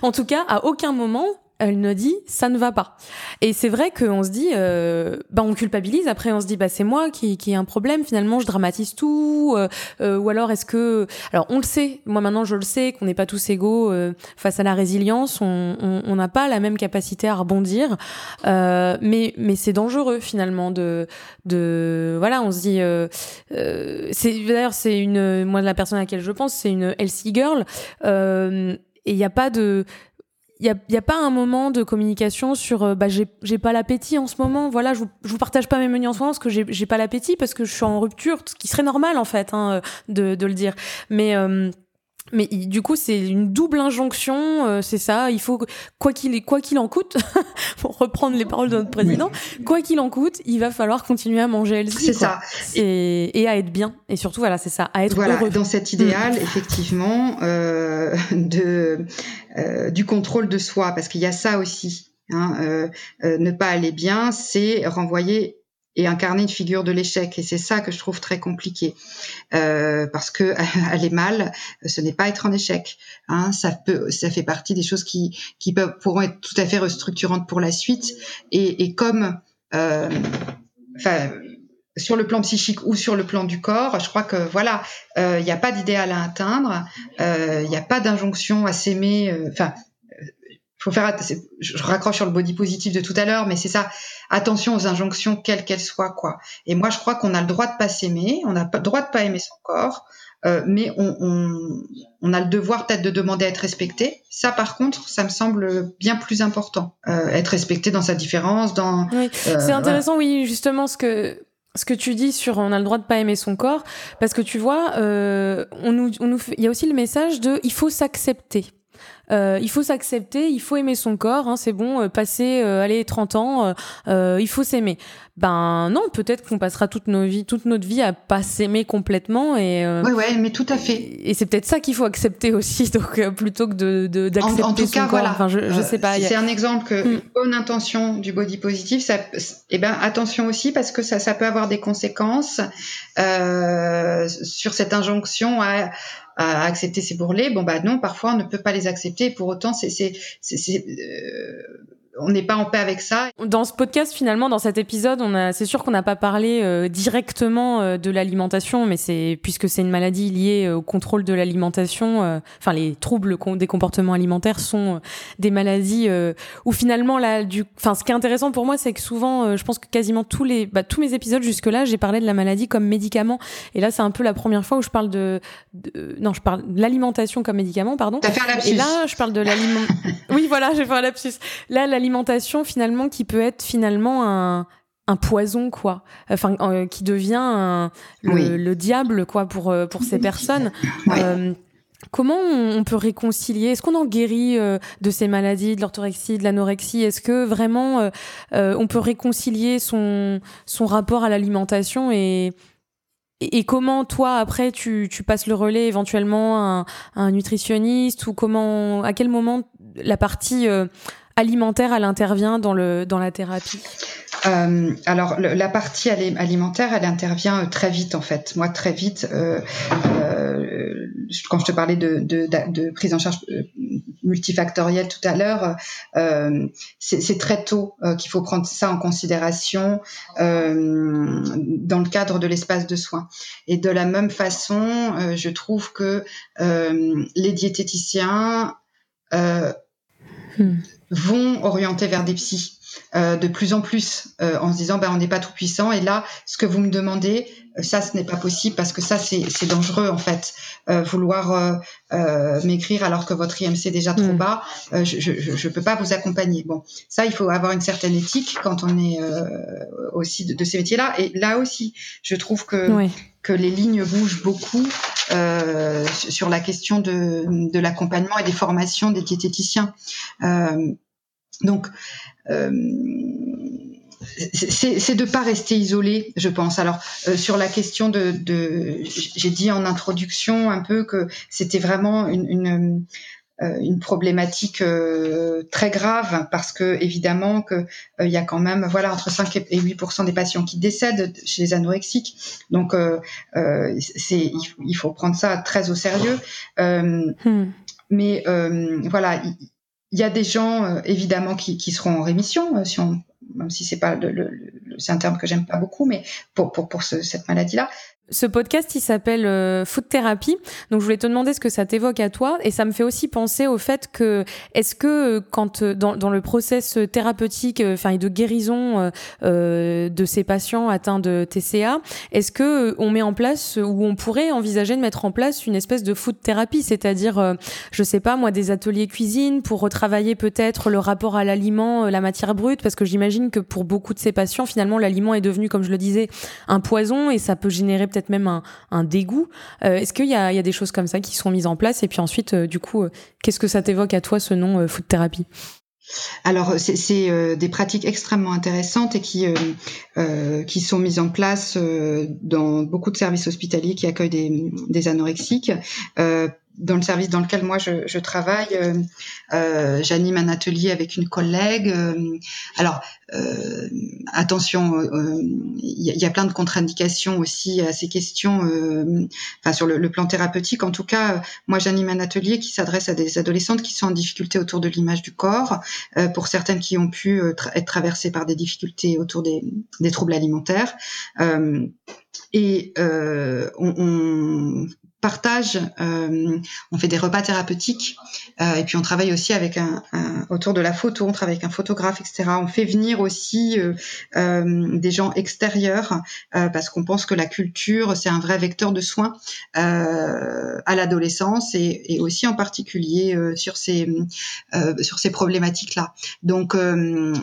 En tout cas, à aucun moment, elle ne dit ça ne va pas. Et c'est vrai qu'on se dit, euh, bah on culpabilise. Après, on se dit, bah c'est moi qui qui ai un problème. Finalement, je dramatise tout. Euh, euh, ou alors, est-ce que, alors on le sait. Moi maintenant, je le sais qu'on n'est pas tous égaux euh, face à la résilience. On on on n'a pas la même capacité à rebondir. Euh, mais mais c'est dangereux finalement de de voilà. On se dit, euh, euh, c'est d'ailleurs c'est une moi la personne à laquelle je pense, c'est une healthy girl. Euh, et il y a pas de Il y a, y a pas un moment de communication sur euh, bah j'ai j'ai pas l'appétit en ce moment, voilà, je vous, je vous partage pas mes menus en ce moment parce que j'ai j'ai pas l'appétit parce que je suis en rupture, ce qui serait normal en fait, hein, de de le dire, mais euh, mais du coup c'est une double injonction, euh, c'est ça, il faut quoi qu'il quoi qu'il en coûte pour reprendre les paroles de notre président, oui. Quoi qu'il en coûte, il va falloir continuer à manger healthy, c'est quoi. Ça et, et à être bien et surtout voilà, c'est ça, à être voilà, heureux dans cet idéal, mmh. Effectivement euh, de Euh, du contrôle de soi, parce qu'il y a ça aussi. Hein, euh, euh, ne pas aller bien, c'est renvoyer et incarner une figure de l'échec. Et c'est ça que je trouve très compliqué, euh, parce que aller mal, ce n'est pas être en échec. Hein, ça peut, ça fait partie des choses qui qui peuvent, pourront être tout à fait restructurantes pour la suite. Et, et comme, euh, enfin, sur le plan psychique ou sur le plan du corps, je crois que voilà, il euh, n'y a pas d'idéal à atteindre, il euh, n'y a pas d'injonction à s'aimer. Enfin. Euh, Faut faire, je raccroche sur le body positif de tout à l'heure, mais c'est ça. Attention aux injonctions, quelles qu'elles soient, quoi. Et moi, je crois qu'on a le droit de pas s'aimer, on a le droit de pas aimer son corps, euh, mais on, on, on a le devoir peut-être de demander à être respecté. Ça, par contre, ça me semble bien plus important. Euh, être respecté dans sa différence, dans. Oui. Euh, c'est intéressant, voilà. Oui, justement, ce que. Ce que tu dis sur on a le droit de pas aimer son corps, parce que tu vois, euh, on nous, on nous, il y a aussi le message de il faut s'accepter. Euh, il faut s'accepter, il faut aimer son corps, hein, c'est bon, euh, passer, euh, allez, trente ans, euh, euh, il faut s'aimer. Ben non, peut-être qu'on passera toute, nos vies, toute notre vie à pas s'aimer complètement. Et, euh, ouais, ouais, mais tout à fait. Et, et c'est peut-être ça qu'il faut accepter aussi, donc euh, plutôt que de, de, d'accepter en, en tout son cas, corps. Voilà. Enfin, je, je sais pas. Euh, c'est a... un exemple que hmm. bonne intention du body positif, ça, eh ben, attention aussi parce que ça, ça peut avoir des conséquences euh, sur cette injonction à... à accepter ses bourrelets, bon bah non, parfois on ne peut pas les accepter, et pour autant c'est, c'est, c'est, c'est euh, on n'est pas en paix avec ça. Dans ce podcast finalement, dans cet épisode, on a, c'est sûr qu'on n'a pas parlé euh, directement euh, de l'alimentation, mais c'est, puisque c'est une maladie liée euh, au contrôle de l'alimentation, euh, enfin les troubles com- des comportements alimentaires sont euh, des maladies euh, où finalement là, du, enfin ce qui est intéressant pour moi, c'est que souvent, euh, je pense que quasiment tous les, bah, tous mes épisodes jusque là, j'ai parlé de la maladie comme médicament, et là c'est un peu la première fois où je parle de, de non, je parle de l'alimentation comme médicament, pardon. T'as fait un lapsus. Et là, je parle de l'aliment. Oui, voilà, j'ai fait un lapsus. Là, l'alimentation, finalement, qui peut être finalement un, un poison, quoi. Enfin, euh, qui devient un, le, oui. le diable, quoi, pour, pour ces personnes. Oui. Euh, Comment on peut réconcilier ? Est-ce qu'on en guérit euh, de ces maladies, de l'orthorexie, de l'anorexie ? Est-ce que vraiment euh, euh, on peut réconcilier son, son rapport à l'alimentation et... Et comment, toi, après, tu, tu passes le relais éventuellement à, à un nutritionniste ou comment, à quel moment la partie euh, alimentaire, elle intervient dans, le, dans la thérapie ? Euh, alors, le, la partie alimentaire, elle intervient très vite, en fait. Moi, très vite, euh, euh, quand je te parlais de, de, de prise en charge multifactorielle tout à l'heure, euh, c'est, c'est très tôt euh, qu'il faut prendre ça en considération euh, dans le cadre de l'espace de soins. Et de la même façon, euh, je trouve que euh, les diététiciens euh, hmm. vont orienter vers des psys. Euh, de plus en plus euh, en se disant ben, on n'est pas tout puissant et là ce que vous me demandez ça ce n'est pas possible parce que ça c'est, c'est dangereux en fait euh, vouloir euh, euh, maigrir alors que votre I M C est déjà trop mmh. bas euh, je, je, je peux pas vous accompagner. Bon, ça il faut avoir une certaine éthique quand on est euh, aussi de, de ces métiers là et là aussi je trouve que, oui. que les lignes bougent beaucoup euh, sur la question de, de l'accompagnement et des formations des diététiciens euh, donc Euh, c'est, c'est de pas rester isolé, je pense. Alors euh, sur la question de, de, j'ai dit en introduction un peu que c'était vraiment une, une, euh, une problématique euh, très grave parce que évidemment que il euh, y a quand même voilà entre cinq et huit pour cent des patients qui décèdent chez les anorexiques. Donc euh, euh, c'est, il, il faut prendre ça très au sérieux. Euh, hmm. Mais euh, voilà. Y, Il y a des gens euh, évidemment qui, qui seront en rémission, euh, si on, même si c'est pas le, le, le, c'est un terme que j'aime pas beaucoup, mais pour pour pour ce, cette maladie-là. Ce podcast, il s'appelle euh, Food Therapy. Donc, je voulais te demander ce que ça t'évoque à toi, et ça me fait aussi penser au fait que est-ce que quand dans dans le process thérapeutique, enfin euh, et de guérison euh, de ces patients atteints de T C A, est-ce que euh, on met en place ou on pourrait envisager de mettre en place une espèce de food therapy, c'est-à-dire, euh, je sais pas moi, des ateliers cuisine pour retravailler peut-être le rapport à l'aliment, euh, la matière brute, parce que j'imagine que pour beaucoup de ces patients, finalement, l'aliment est devenu, comme je le disais, un poison et ça peut générer peut-être même un, un dégoût. Euh, est-ce qu'il y a, il y a des choses comme ça qui sont mises en place ? Et puis ensuite, euh, du coup, euh, qu'est-ce que ça t'évoque à toi, ce nom euh, Food Therapy ? Alors, c'est, c'est euh, des pratiques extrêmement intéressantes et qui, euh, euh, qui sont mises en place euh, dans beaucoup de services hospitaliers qui accueillent des, des anorexiques. Euh, dans le service dans lequel moi je, je travaille, euh, euh, j'anime un atelier avec une collègue. Euh, alors euh, attention, il euh, y, y a plein de contre-indications aussi à ces questions, euh, enfin sur le, le plan thérapeutique. En tout cas, euh, moi j'anime un atelier qui s'adresse à des adolescentes qui sont en difficulté autour de l'image du corps, euh, pour certaines qui ont pu euh, tra- être traversées par des difficultés autour des, des troubles alimentaires. Euh, et euh, on, on partage, euh, on fait des repas thérapeutiques, euh, et puis on travaille aussi avec un, un autour de la photo, on travaille avec un photographe, et cetera. On fait venir aussi euh, euh, des gens extérieurs, euh, parce qu'on pense que la culture, c'est un vrai vecteur de soins euh, à l'adolescence et, et aussi en particulier euh, sur ces euh, sur ces problématiques-là. Donc euh,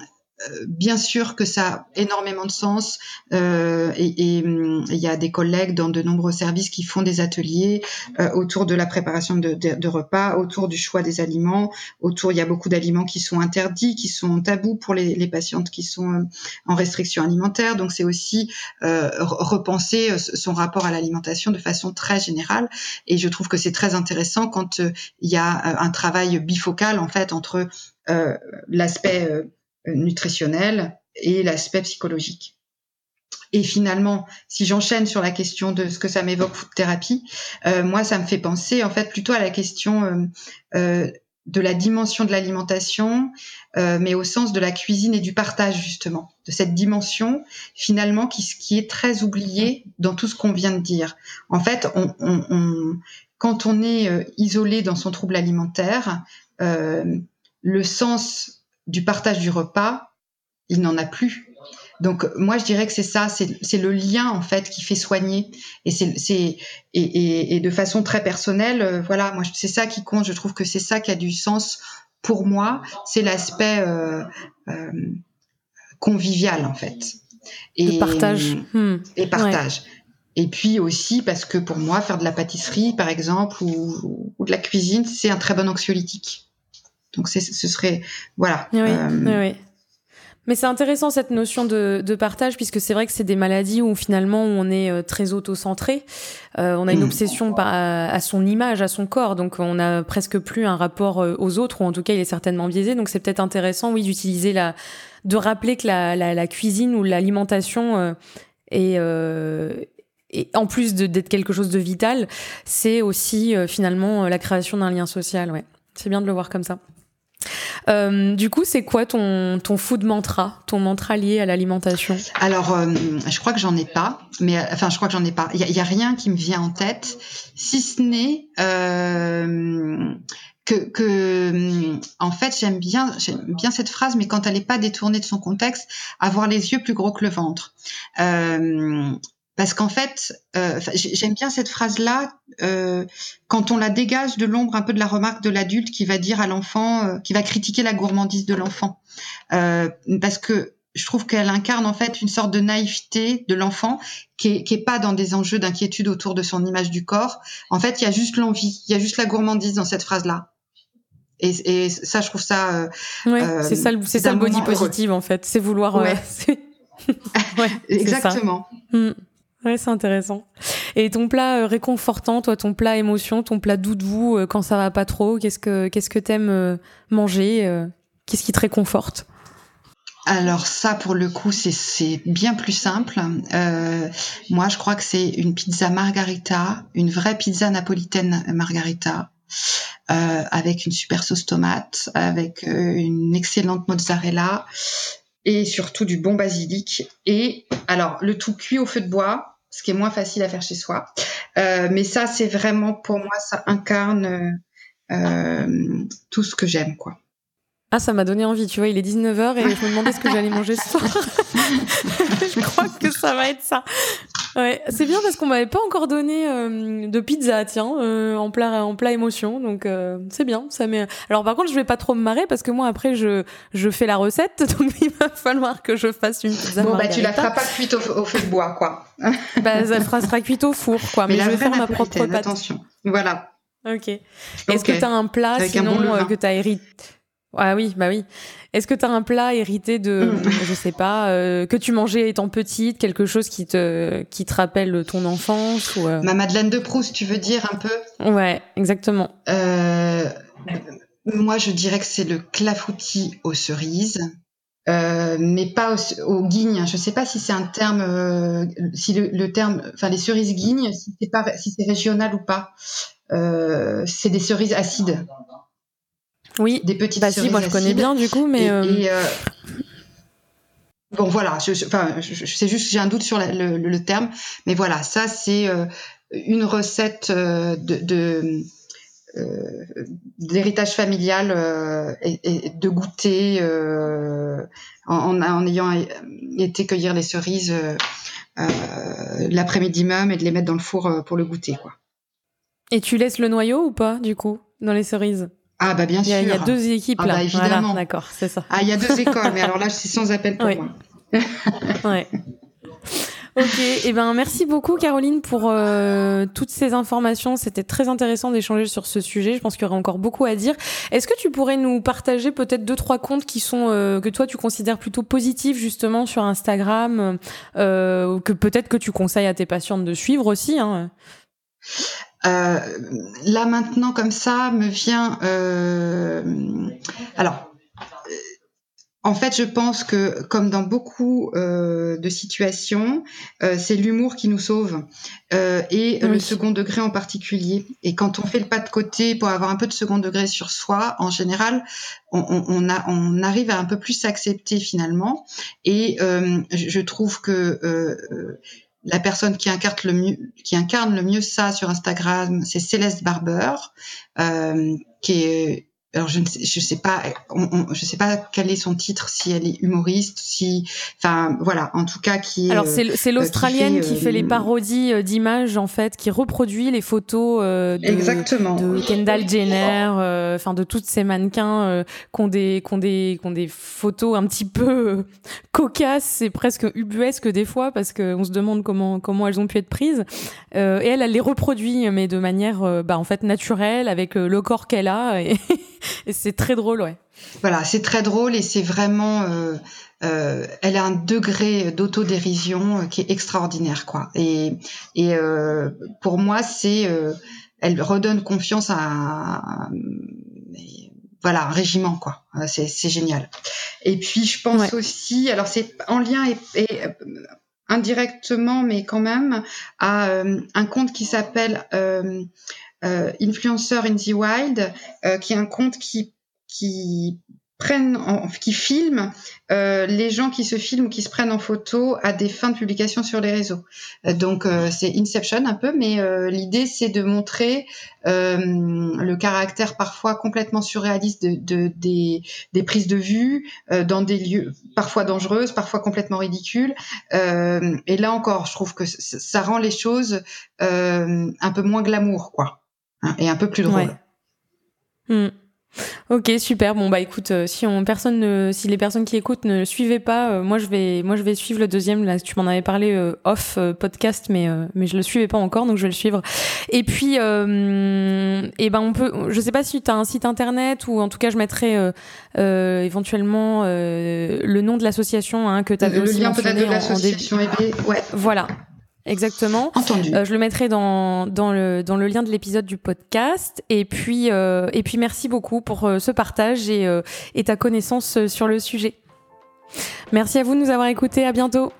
bien sûr que ça a énormément de sens, euh, et il y a des collègues dans de nombreux services qui font des ateliers euh, autour de la préparation de, de, de repas, autour du choix des aliments, autour, il y a beaucoup d'aliments qui sont interdits, qui sont tabous pour les, les patientes qui sont euh, en restriction alimentaire. Donc c'est aussi euh, repenser son rapport à l'alimentation de façon très générale, et je trouve que c'est très intéressant quand il euh, y a un travail bifocal en fait entre euh, l'aspect euh, nutritionnel et l'aspect psychologique. Et finalement, si j'enchaîne sur la question de ce que ça m'évoque Food Therapy, euh, moi ça me fait penser en fait plutôt à la question euh, euh, de la dimension de l'alimentation, euh, mais au sens de la cuisine et du partage justement, de cette dimension finalement qui, qui est très oubliée dans tout ce qu'on vient de dire. En fait, on, on, on, quand on est euh, isolé dans son trouble alimentaire, euh, le sens du partage du repas, il n'en a plus. Donc moi je dirais que c'est ça, c'est, c'est le lien en fait qui fait soigner, et c'est, c'est et, et, et de façon très personnelle, euh, voilà, moi c'est ça qui compte. Je trouve que c'est ça qui a du sens pour moi, c'est l'aspect euh, euh, convivial en fait. Et le partage. Et partage. Ouais. Et puis aussi parce que pour moi faire de la pâtisserie par exemple ou, ou de la cuisine, c'est un très bon anxiolytique. Donc, c'est, ce serait... Voilà. Oui, euh... oui, oui. Mais c'est intéressant, cette notion de, de partage, puisque c'est vrai que c'est des maladies où, finalement, on est très auto-centré. Euh, on a une obsession par, à, à son image, à son corps. Donc, on n'a presque plus un rapport aux autres, ou en tout cas, il est certainement biaisé. Donc, c'est peut-être intéressant, oui, d'utiliser la... de rappeler que la, la, la cuisine ou l'alimentation euh, est... Euh... Et en plus de, d'être quelque chose de vital, c'est aussi, euh, finalement, la création d'un lien social, ouais. C'est bien de le voir comme ça. Euh, du coup, c'est quoi ton, ton food mantra, ton mantra lié à l'alimentation ? Alors, euh, je crois que j'en ai pas, mais enfin, je crois que j'en ai pas. Il y, y a rien qui me vient en tête, si ce n'est euh, que, que, en fait, j'aime bien, j'aime bien cette phrase, mais quand elle n'est pas détournée de son contexte, avoir les yeux plus gros que le ventre. Euh, Parce qu'en fait, euh, j'aime bien cette phrase-là, euh, quand on la dégage de l'ombre un peu de la remarque de l'adulte qui va dire à l'enfant, euh, qui va critiquer la gourmandise de l'enfant. Euh, parce que je trouve qu'elle incarne en fait une sorte de naïveté de l'enfant qui est, qui est pas dans des enjeux d'inquiétude autour de son image du corps. En fait, il y a juste l'envie, il y a juste la gourmandise dans cette phrase-là. Et, et ça, je trouve ça... Euh, oui, euh, c'est ça le, c'est ça le body positive en fait, c'est vouloir... Ouais. Euh, c'est... ouais, exactement. C'est ouais, c'est intéressant. Et ton plat euh, réconfortant, toi, ton plat émotion, ton plat doudou, euh, quand ça va pas trop, qu'est-ce que qu'est-ce que t'aimes euh, manger, euh, qu'est-ce qui te réconforte ? Alors ça, pour le coup, c'est c'est bien plus simple. Euh, moi, je crois que c'est une pizza margarita, une vraie pizza napolitaine margarita, euh, avec une super sauce tomate, avec euh, une excellente mozzarella. Et surtout du bon basilic. Et alors, le tout cuit au feu de bois, ce qui est moins facile à faire chez soi. Euh, mais ça, c'est vraiment, pour moi, ça incarne euh, tout ce que j'aime, quoi. Ah, ça m'a donné envie, tu vois, il est dix-neuf heures et je me demandais ce que j'allais manger ce soir. Je crois que ça va être ça. Ouais, c'est bien parce qu'on m'avait pas encore donné euh, de pizza, tiens, euh, en plat en plat émotion, donc euh, c'est bien. Ça met. Alors par contre, je vais pas trop me marrer parce que moi après je je fais la recette, donc il va falloir que je fasse une pizza. Bon margarita. Bah tu la feras pas cuite au, au feu de bois, quoi. Bah elle sera cuite au four, quoi. Mais, mais je vais faire ma propre pâte. Attention, voilà. Ok. Est-ce okay. que t'as un plat avec sinon un bon euh, que t'as hérité Ah oui, bah oui. Est-ce que tu as un plat hérité de, mmh. je sais pas, euh, que tu mangeais étant petite, quelque chose qui te, qui te rappelle ton enfance ou euh... Ma Madeleine de Proust, tu veux dire un peu? Ouais, exactement. Euh, moi, je dirais que c'est le clafoutis aux cerises, euh, mais pas aux, aux guignes. Je sais pas si c'est un terme, euh, si le, le terme, enfin les cerises guignes, si c'est pas, si c'est régional ou pas. Euh, c'est des cerises acides. Oui, des petites bah si, moi je connais bien du coup, mais... Et, euh... et euh... Bon, voilà, je, je, enfin, je, je, c'est juste j'ai un doute sur la, le, le terme, mais voilà, ça c'est euh, une recette euh, de, de, euh, d'héritage familial euh, et, et de goûter euh, en, en, en ayant été cueillir les cerises euh, euh, l'après-midi même et de les mettre dans le four euh, pour le goûter, quoi. Et tu laisses le noyau ou pas, du coup, dans les cerises ? Ah bah bien sûr. Il y, y a deux équipes ah là. Bah évidemment. Voilà, d'accord, c'est ça. Ah il y a deux écoles, mais alors là c'est sans appel pour oui. moi. ouais. Ok, et eh ben merci beaucoup Caroline pour euh, toutes ces informations. C'était très intéressant d'échanger sur ce sujet. Je pense qu'il y aurait encore beaucoup à dire. Est-ce que tu pourrais nous partager peut-être deux trois comptes qui sont euh, que toi tu considères plutôt positifs justement sur Instagram, euh, que peut-être que tu conseilles à tes patientes de suivre aussi. Hein. Euh, là maintenant comme ça me vient euh, alors euh, en fait je pense que comme dans beaucoup euh, de situations euh, c'est l'humour qui nous sauve euh, et oui. le second degré en particulier, et quand on fait le pas de côté pour avoir un peu de second degré sur soi en général on, on, on, a, on arrive à un peu plus s'accepter finalement, et euh, je trouve que euh, la personne qui incarne le mieux, qui incarne le mieux ça sur Instagram, c'est Céleste Barber, euh, qui est, alors je ne sais, je sais pas, on, on, je sais pas quel est son titre, si elle est humoriste, si, enfin voilà, en tout cas qui. Est, alors c'est, c'est l'Australienne euh, qui fait, euh, qui fait euh, les parodies d'images en fait, qui reproduit les photos euh, de, exactement. de Kendall Jenner, enfin euh, de toutes ces mannequins euh, qui ont des, qui ont des, qui ont des photos un petit peu euh, cocasses et presque ubuesques des fois, parce que on se demande comment comment elles ont pu être prises. Euh, et elle, elle les reproduit, mais de manière euh, bah en fait naturelle, avec euh, le corps qu'elle a. Et Et c'est très drôle, ouais. Voilà, c'est très drôle et c'est vraiment... Euh, euh, elle a un degré d'autodérision qui est extraordinaire, quoi. Et, et euh, pour moi, c'est... Euh, elle redonne confiance à... à, à voilà, un régiment, quoi. C'est, c'est génial. Et puis, je pense ouais. aussi... Alors, c'est en lien et... et indirectement, mais quand même, à euh, un compte qui s'appelle... Euh, Euh, Influencer in the Wild, euh, qui est un compte qui qui prennent en, qui filme euh, les gens qui se filment ou qui se prennent en photo à des fins de publication sur les réseaux. Euh, donc euh, c'est Inception un peu, mais euh, l'idée c'est de montrer euh, le caractère parfois complètement surréaliste de, de des des prises de vue euh, dans des lieux parfois dangereuses, parfois complètement ridicules. Euh, et là encore, je trouve que c- ça rend les choses euh, un peu moins glamour, quoi, hein, et un peu plus drôle. Ouais. Mmh. Ok, super. Bon bah écoute, euh, si on personne ne, si les personnes qui écoutent ne suivaient pas, euh, moi je vais moi je vais suivre le deuxième là. Tu m'en avais parlé euh, off euh, podcast, mais euh, mais je le suivais pas encore, donc je vais le suivre. Et puis euh, et ben on peut, je sais pas si t'as un site internet ou en tout cas je mettrai euh, euh, éventuellement euh, le nom de l'association hein, que t'avais le aussi lien mentionné peut-être de l'association. En, en dé... Ouais. Voilà. Exactement. Entendu. Euh, je le mettrai dans dans le dans le lien de l'épisode du podcast, et puis euh, et puis merci beaucoup pour euh, ce partage et euh, et ta connaissance euh, sur le sujet. Merci à vous de nous avoir écoutés. À bientôt.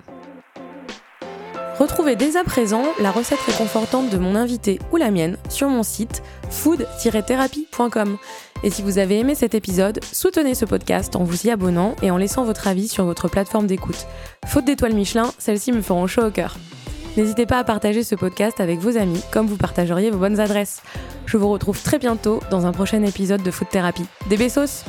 Retrouvez dès à présent la recette réconfortante de mon invité ou la mienne sur mon site food tiret thérapie point com. Et si vous avez aimé cet épisode, soutenez ce podcast en vous y abonnant et en laissant votre avis sur votre plateforme d'écoute. Faute d'étoiles Michelin, celles-ci me feront chaud au cœur. N'hésitez pas à partager ce podcast avec vos amis, comme vous partageriez vos bonnes adresses. Je vous retrouve très bientôt dans un prochain épisode de Food Therapy. Des besos!